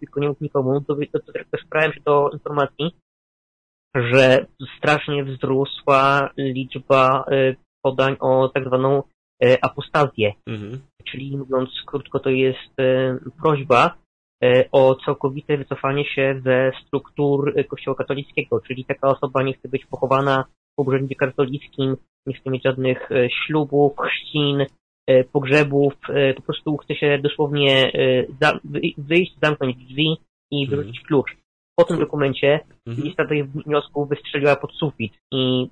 Tylko nie mów nikomu, dosprałem się do informacji, że strasznie wzrosła liczba podań o tak zwaną apostazję. Czyli, mówiąc krótko, to jest prośba o całkowite wycofanie się ze struktur Kościoła katolickiego, czyli taka osoba nie chce być pochowana w pogrzebie katolickim, nie chce mieć żadnych ślubów, chrzcin, pogrzebów, po prostu chce się dosłownie wyjść, zamknąć drzwi i wyrzucić klucz. po tym dokumencie lista tych wniosków wystrzeliła pod sufit. I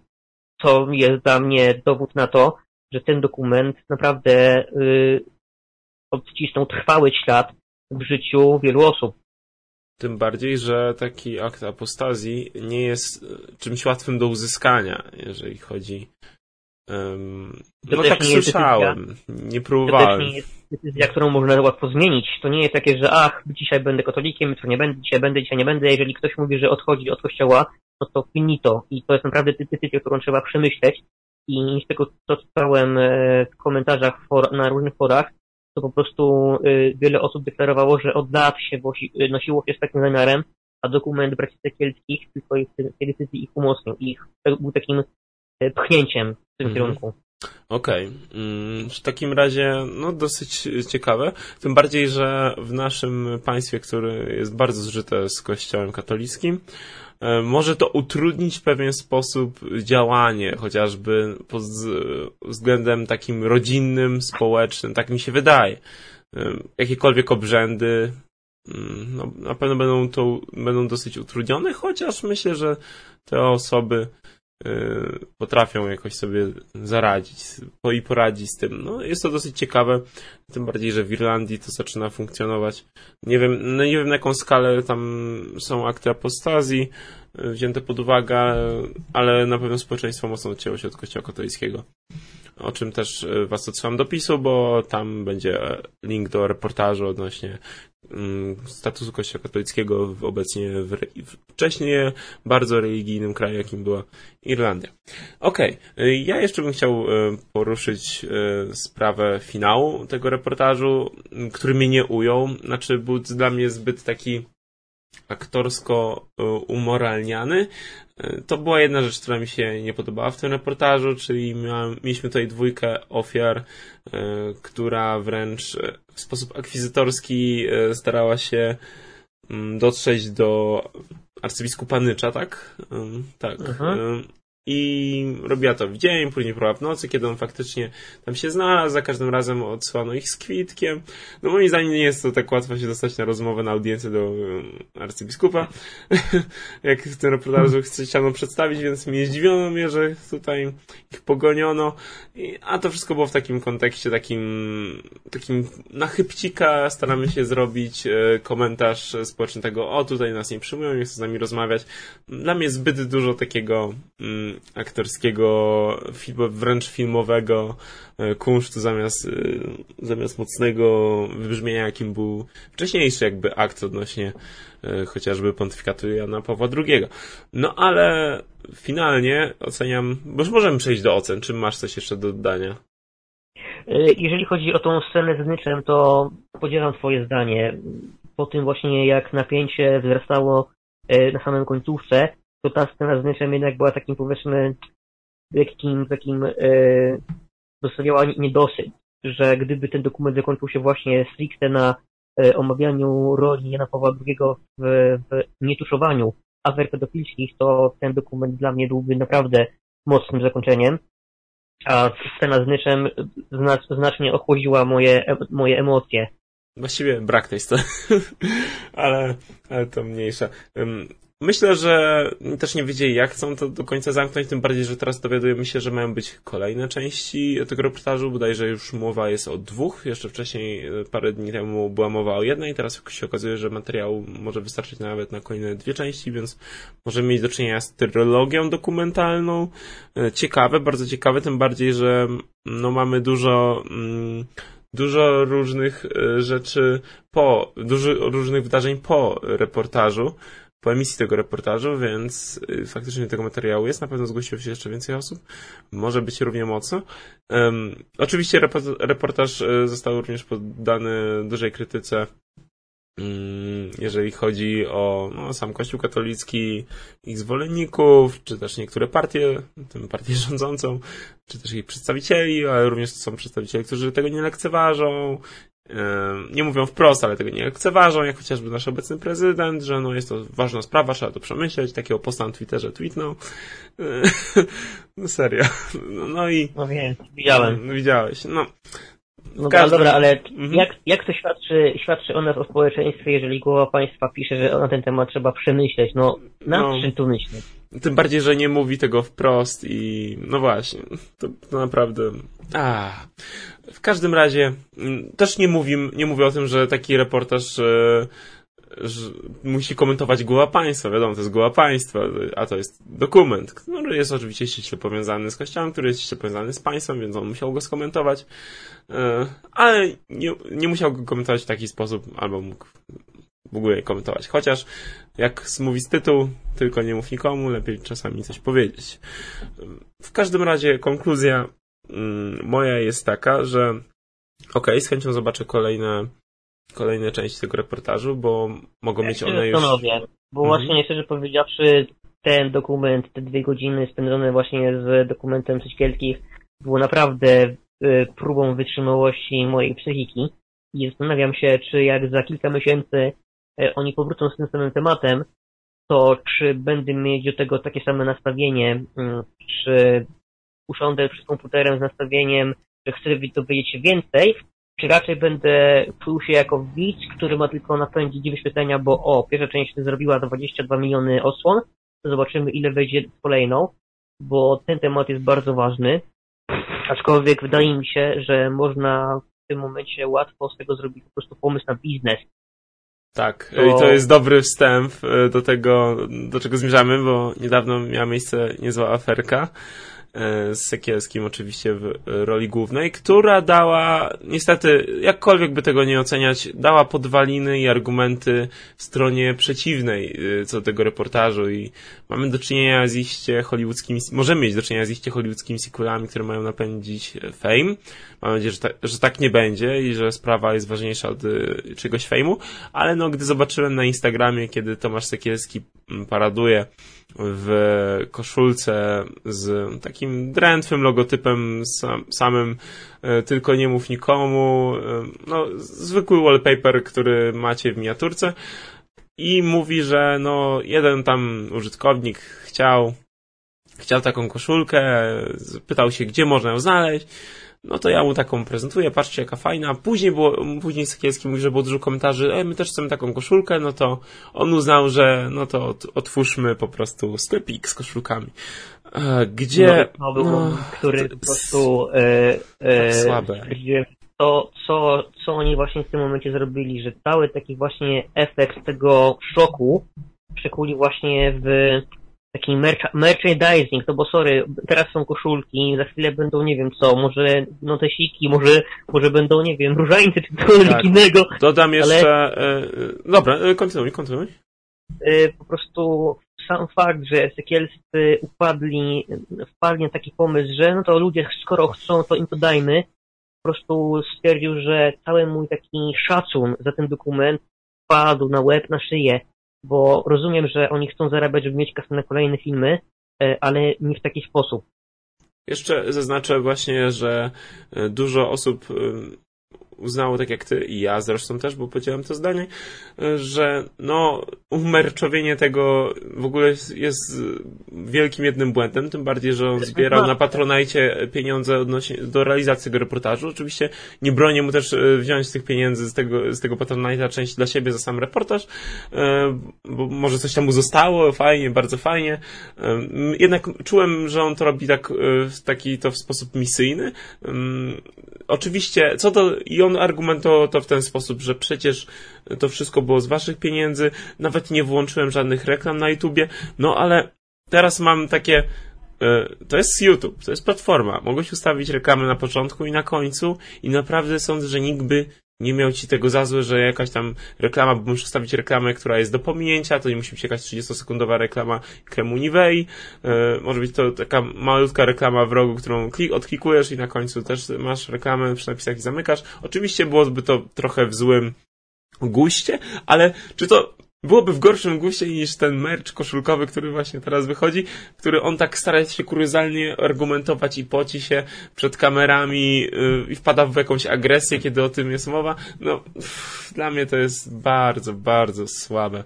to jest dla mnie dowód na to, że ten dokument naprawdę odcisnął trwały ślad w życiu wielu osób. Tym bardziej, że taki akt apostazji nie jest czymś łatwym do uzyskania, jeżeli chodzi... No tak słyszałem, nie próbowałem. To nie jest decyzja, którą można łatwo zmienić. To nie jest takie, że dzisiaj będę katolikiem, jutro nie będę, dzisiaj nie będę. Jeżeli ktoś mówi, że odchodzi od kościoła, no to finito. I to jest naprawdę decyzja, którą trzeba przemyśleć. I z tego, co czytałem w komentarzach na różnych forach, to po prostu wiele osób deklarowało, że od lat się nosiło się z takim zamiarem, a dokument braci Sekielskich tylko tej decyzji ich umocnił. I był takim pchnięciem w tym kierunku. Okej. W takim razie dosyć ciekawe. Tym bardziej, że w naszym państwie, które jest bardzo zżyte z kościołem katolickim, może to utrudnić w pewien sposób działanie, chociażby pod względem takim rodzinnym, społecznym, tak mi się wydaje. Jakiekolwiek obrzędy na pewno będą dosyć utrudnione, chociaż myślę, że te osoby potrafią jakoś sobie zaradzić i poradzić z tym. Jest to dosyć ciekawe, tym bardziej, że w Irlandii to zaczyna funkcjonować. Nie wiem na jaką skalę tam są akty apostazji wzięte pod uwagę, ale na pewno społeczeństwo mocno odcięło się od kościoła katolickiego. O czym też was odsyłam do PiS-u, bo tam będzie link do reportażu odnośnie statusu kościoła katolickiego wcześniej bardzo religijnym kraju, jakim była Irlandia. Okej. Ja jeszcze bym chciał poruszyć sprawę finału tego reportażu, który mnie nie ujął. Znaczy, był dla mnie zbyt taki aktorsko umoralniany. To była jedna rzecz, która mi się nie podobała w tym reportażu, czyli mieliśmy tutaj dwójkę ofiar, która wręcz w sposób akwizytorski starała się dotrzeć do arcybiskupa Nycza, tak. I robiła to w dzień, później próba w nocy, kiedy on faktycznie tam się znalazł. Za każdym razem odsyłano ich z kwitkiem. Moim zdaniem nie jest to tak łatwo się dostać na rozmowę, na audiencję do arcybiskupa, jak w tym reportażu chciano przedstawić, więc mnie zdziwiono, że tutaj ich pogoniono. A to wszystko było w takim kontekście, takim na chybcika staramy się zrobić komentarz społeczny tego, tutaj nas nie przyjmują, nie chcą z nami rozmawiać. Dla mnie zbyt dużo takiego aktorskiego, wręcz filmowego kunsztu zamiast mocnego wybrzmienia, jakim był wcześniejszy jakby akt odnośnie chociażby pontyfikatu Jana Pawła II. Ale finalnie oceniam, bo już możemy przejść do ocen. Czy masz coś jeszcze do dodania? Jeżeli chodzi o tą scenę z Nyczem, to podzielam twoje zdanie. Po tym właśnie, jak napięcie wzrastało na samym końcówce, to ta scena z Nyczem jednak była takim, powiedzmy, lekkim takim dostawiała niedosyt, że gdyby ten dokument zakończył się właśnie stricte na omawianiu roli Jana Pawła II w nietuszowaniu afer pedofilskich, to ten dokument dla mnie byłby naprawdę mocnym zakończeniem, a scena z Nyczem znacznie ochłodziła moje emocje. Właściwie brak tej sceny, ale to mniejsza. Myślę, że też nie wiedzieli, jak chcą to do końca zamknąć, tym bardziej, że teraz dowiadujemy się, że mają być kolejne części tego reportażu, bodajże już mowa jest o 2, jeszcze wcześniej parę dni temu była mowa o 1, teraz się okazuje, że materiał może wystarczyć nawet na kolejne 2 części, więc możemy mieć do czynienia z trylogią dokumentalną. Ciekawe, bardzo ciekawe, tym bardziej, że mamy dużo różnych rzeczy dużo różnych wydarzeń po reportażu, po emisji tego reportażu, więc faktycznie tego materiału jest. Na pewno zgłosiło się jeszcze więcej osób. Może być równie mocno. Oczywiście reportaż został również poddany dużej krytyce, jeżeli chodzi o sam Kościół katolicki, ich zwolenników, czy też niektóre partie, tym partię rządzącą, czy też ich przedstawicieli, ale również są przedstawiciele, którzy tego nie lekceważą. Nie mówią wprost, ale tego nie lekceważą, jak chociażby nasz obecny prezydent, że jest to ważna sprawa, trzeba to przemyśleć. Takiego posta na Twitterze tweetnął. Serio. No i... widziałem. Widziałeś. No dobra, ale jak to świadczy o nas, o społeczeństwie, jeżeli głowa państwa pisze, że na ten temat trzeba przemyśleć? No, nad czym tu myśleć? Tym bardziej, że nie mówi tego wprost i... No właśnie, to naprawdę... W każdym razie też nie mówię o tym, że taki reportaż... musi komentować głowa państwa, wiadomo, to jest głowa państwa, a to jest dokument, który jest oczywiście ściśle powiązany z kościołem, który jest ściśle powiązany z państwem, więc on musiał go skomentować, ale nie musiał go komentować w taki sposób, albo mógł w ogóle je komentować, chociaż jak mówi z tytułu, tylko nie mów nikomu, lepiej czasami coś powiedzieć. W każdym razie konkluzja moja jest taka, że z chęcią zobaczę kolejne części tego reportażu, bo mogą mieć one już... Bo właśnie, szczerze powiedziawszy, ten dokument, te 2 godziny spędzone właśnie z dokumentem Sekielskich było naprawdę próbą wytrzymałości mojej psychiki i zastanawiam się, czy jak za kilka miesięcy oni powrócą z tym samym tematem, to czy będę mieć do tego takie same nastawienie, czy usiądę przed komputerem z nastawieniem, że chcę dowiedzieć się więcej, czy raczej będę czuł się jako widz, który ma tylko napędzić wyświetlenia, bo pierwsza część zrobiła 22 miliony odsłon, to zobaczymy, ile wejdzie kolejną, bo ten temat jest bardzo ważny, aczkolwiek wydaje mi się, że można w tym momencie łatwo z tego zrobić po prostu pomysł na biznes. Tak, i to jest dobry wstęp do tego, do czego zmierzamy, bo niedawno miała miejsce niezła aferka z Sekielskim oczywiście w roli głównej, która dała, niestety, jakkolwiek by tego nie oceniać, dała podwaliny i argumenty w stronie przeciwnej co do tego reportażu i mamy do czynienia z iście hollywoodzkimi, możemy mieć do czynienia z iście hollywoodzkimi sequelami, które mają napędzić fame. Mam nadzieję, że tak nie będzie i że sprawa jest ważniejsza od czegoś fejmu, ale gdy zobaczyłem na Instagramie, kiedy Tomasz Sekielski paraduje w koszulce z takim drętwym logotypem samym tylko nie mów nikomu, zwykły wallpaper, który macie w miniaturce i mówi, że jeden tam użytkownik chciał taką koszulkę, pytał się, gdzie można ją znaleźć, to ja mu taką prezentuję, patrzcie jaka fajna. Później Sekielski mówi, że było dużo komentarzy, my też chcemy taką koszulkę, to on uznał, że to otwórzmy po prostu sklepik z koszulkami. Gdzie... który po prostu... słabe. To, co oni właśnie w tym momencie zrobili, że cały taki właśnie efekt tego szoku przekuli właśnie w taki merchandising, bo sorry, teraz są koszulki, za chwilę będą nie wiem co, może notesiki, może będą, nie wiem, różańce czy cokolwiek innego. Dodam jeszcze... Dobra, kontynuuj. Po prostu sam fakt, że Sekielscy wpadli na taki pomysł, że to ludzie skoro chcą, to im to dajmy. Po prostu stwierdził, że cały mój taki szacun za ten dokument padł na łeb, na szyję. Bo rozumiem, że oni chcą zarabiać, żeby mieć kasę na kolejne filmy, ale nie w taki sposób. Jeszcze zaznaczę właśnie, że dużo osób uznało, tak jak ty i ja zresztą też, bo powiedziałem to zdanie, że umerczowienie tego w ogóle jest wielkim jednym błędem, tym bardziej, że on zbierał na Patronite pieniądze do realizacji tego reportażu. Oczywiście nie bronię mu też wziąć tych pieniędzy z tego Patronite'a część dla siebie za sam reportaż, bo może coś tam mu zostało, fajnie, bardzo fajnie. Jednak czułem, że on to robi tak w sposób misyjny. Oczywiście, i on argumentował to w ten sposób, że przecież to wszystko było z waszych pieniędzy, nawet nie włączyłem żadnych reklam na YouTubie, ale teraz mam takie... To jest YouTube, to jest platforma. Mogłeś ustawić reklamy na początku i na końcu i naprawdę sądzę, że nikt by nie miał ci tego za złe, że jakaś tam reklama, bo musisz ustawić reklamę, która jest do pominięcia, to nie musi być jakaś 30-sekundowa reklama kremu Nivei, może być to taka malutka reklama w rogu, którą odklikujesz i na końcu też masz reklamę przy napisach i zamykasz. Oczywiście byłoby to trochę w złym guście, ale czy to byłoby w gorszym guście niż ten merch koszulkowy, który właśnie teraz wychodzi, który on tak stara się kuriozalnie argumentować i poci się przed kamerami i wpada w jakąś agresję, kiedy o tym jest mowa. Dla mnie to jest bardzo, bardzo słabe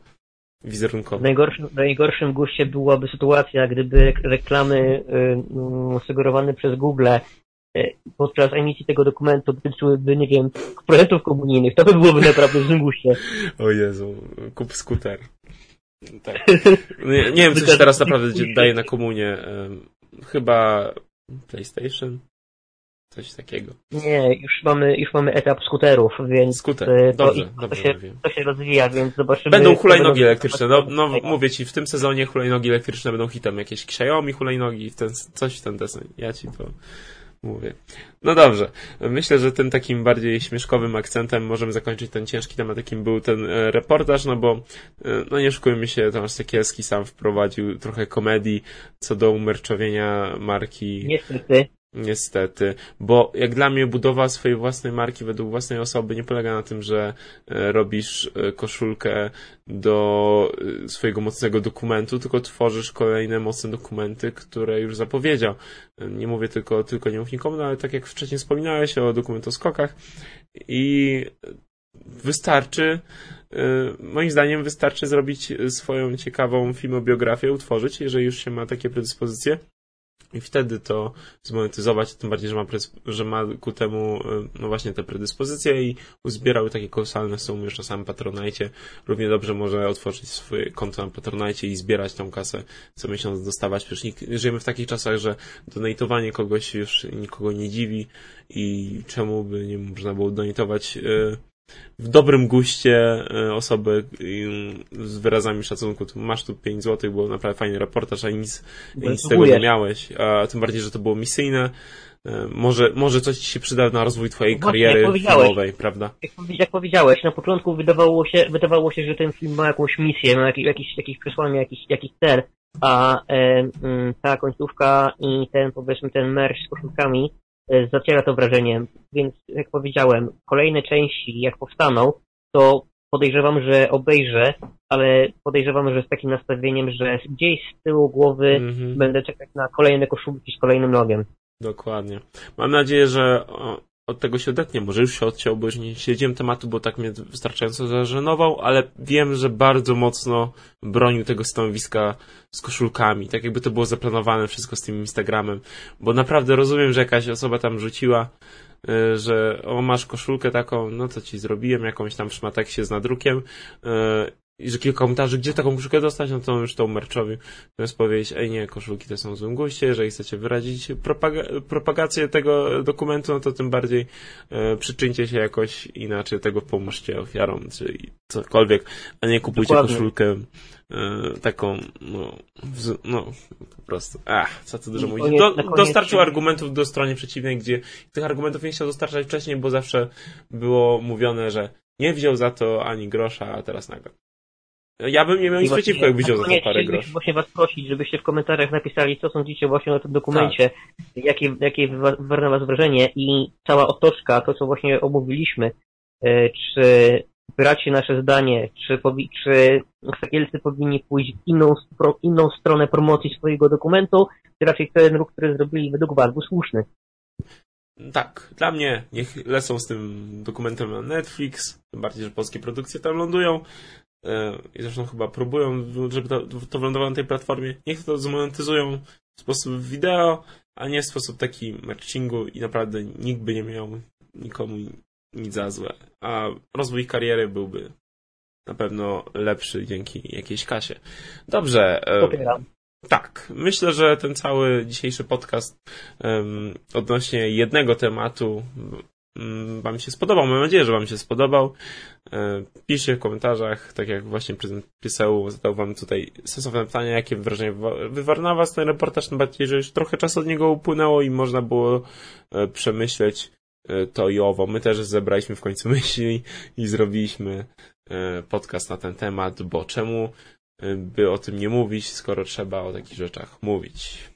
wizerunkowo. W najgorszym guście byłaby sytuacja, gdyby reklamy sugerowane przez Google podczas emisji tego dokumentu dotyczyłyby, nie wiem, projektów komunijnych. To by byłoby naprawdę zmusie. O Jezu, kup skuter. Tak. Nie wiem, co się teraz naprawdę daje na komunie. Chyba PlayStation? Coś takiego. Nie, już mamy etap skuterów, więc... Skuter, to się rozwija, więc zobaczymy... Będą hulajnogi elektryczne. No, mówię ci, w tym sezonie hulajnogi elektryczne będą hitem. Jakieś Xiaomi hulajnogi, coś w ten deseń. Ja ci to... mówię. No dobrze. Myślę, że tym takim bardziej śmieszkowym akcentem możemy zakończyć ten ciężki temat, jakim był ten reportaż, no bo no nie oszukujmy się, Tomasz Sekielski sam wprowadził trochę komedii co do umerczowienia marki. Niestety, bo jak dla mnie budowa swojej własnej marki według własnej osoby nie polega na tym, że robisz koszulkę do swojego mocnego dokumentu, tylko tworzysz kolejne mocne dokumenty, które już zapowiedział. Nie mówię tylko nie mów nikomu, no ale tak jak wcześniej wspominałeś o dokumentu o skokach i moim zdaniem wystarczy zrobić swoją ciekawą filmobiografię, utworzyć, jeżeli już się ma takie predyspozycje. I wtedy to zmonetyzować, tym bardziej, że ma ku temu no właśnie te predyspozycje i uzbierały takie kolosalne sumy już na samym Patronite. Równie dobrze może otworzyć swoje konto na Patronite i zbierać tą kasę, co miesiąc dostawać. Przecież żyjemy w takich czasach, że donatowanie kogoś już nikogo nie dziwi i czemu by nie można było donatować w dobrym guście osoby z wyrazami szacunku. Tu masz tu 5 zł, było naprawdę fajny reportaż, a nic z tego nie miałeś. A tym bardziej, że to było misyjne. Może coś ci się przyda na rozwój twojej kariery filmowej, prawda? Jak powiedziałeś, na początku wydawało się, że ten film ma jakąś misję, ma jakieś przesłanie, jakiś cel, a ta końcówka i ten merch z koszulkami zaciera to wrażenie, więc jak powiedziałem, kolejne części jak powstaną, to podejrzewam, że obejrzę, ale podejrzewam, że z takim nastawieniem, że gdzieś z tyłu głowy będę czekać na kolejne koszulki z kolejnym logiem. Dokładnie. Mam nadzieję, że od tego się odetnie, może już się odciął, bo już nie śledziłem tematu, bo tak mnie wystarczająco zażenował, ale wiem, że bardzo mocno bronił tego stanowiska z koszulkami, tak jakby to było zaplanowane wszystko z tym Instagramem, bo naprawdę rozumiem, że jakaś osoba tam rzuciła, że masz koszulkę taką, no to ci zrobiłem, jakąś tam w szmateksie z nadrukiem, i że kilka komentarzy, gdzie taką koszulkę dostać, no to on już to umerczowił. Natomiast powiedzieć, nie, koszulki te są w złym guście, jeżeli chcecie wyrazić propagację tego dokumentu, no to tym bardziej przyczyńcie się jakoś inaczej, tego pomóżcie ofiarom, czy cokolwiek, a nie kupujcie Dokładnie. Koszulkę taką, no po prostu, co tu dużo mówić. Dostarczył argumentów do stronie przeciwnej, gdzie tych argumentów nie chciał dostarczać wcześniej, bo zawsze było mówione, że nie wziął za to ani grosza, a teraz nagle. Ja bym nie miał nic przeciwko, jak widział za to parę groszy. Właśnie was prosić, żebyście w komentarzach napisali, co sądzicie właśnie o tym dokumencie, tak. Jakie wywarło na was wrażenie i cała otoczka, to co właśnie omówiliśmy, czy wyracie nasze zdanie, czy Sekielscy powinni pójść w inną stronę promocji swojego dokumentu, czy raczej ten ruch, który zrobili według was, był słuszny. Tak, dla mnie niech lecą z tym dokumentem na Netflix, tym bardziej, że polskie produkcje tam lądują. I zresztą chyba próbują, żeby to wylądowało na tej platformie. Niech to zmonetyzują w sposób wideo, a nie w sposób taki merchingu i naprawdę nikt by nie miał nikomu nic za złe. A rozwój kariery byłby na pewno lepszy dzięki jakiejś kasie. Dobrze. Popieram. Tak, myślę, że ten cały dzisiejszy podcast odnośnie jednego tematu wam się spodobał. Mam nadzieję, że wam się spodobał. Piszcie w komentarzach, tak jak właśnie prezydent PiS-u zadał wam tutaj sensowne pytanie, jakie wrażenie wywarł na was ten reportaż, tym bardziej, że już trochę czasu od niego upłynęło i można było przemyśleć to i owo. My też zebraliśmy w końcu myśli i zrobiliśmy podcast na ten temat, bo czemu by o tym nie mówić, skoro trzeba o takich rzeczach mówić.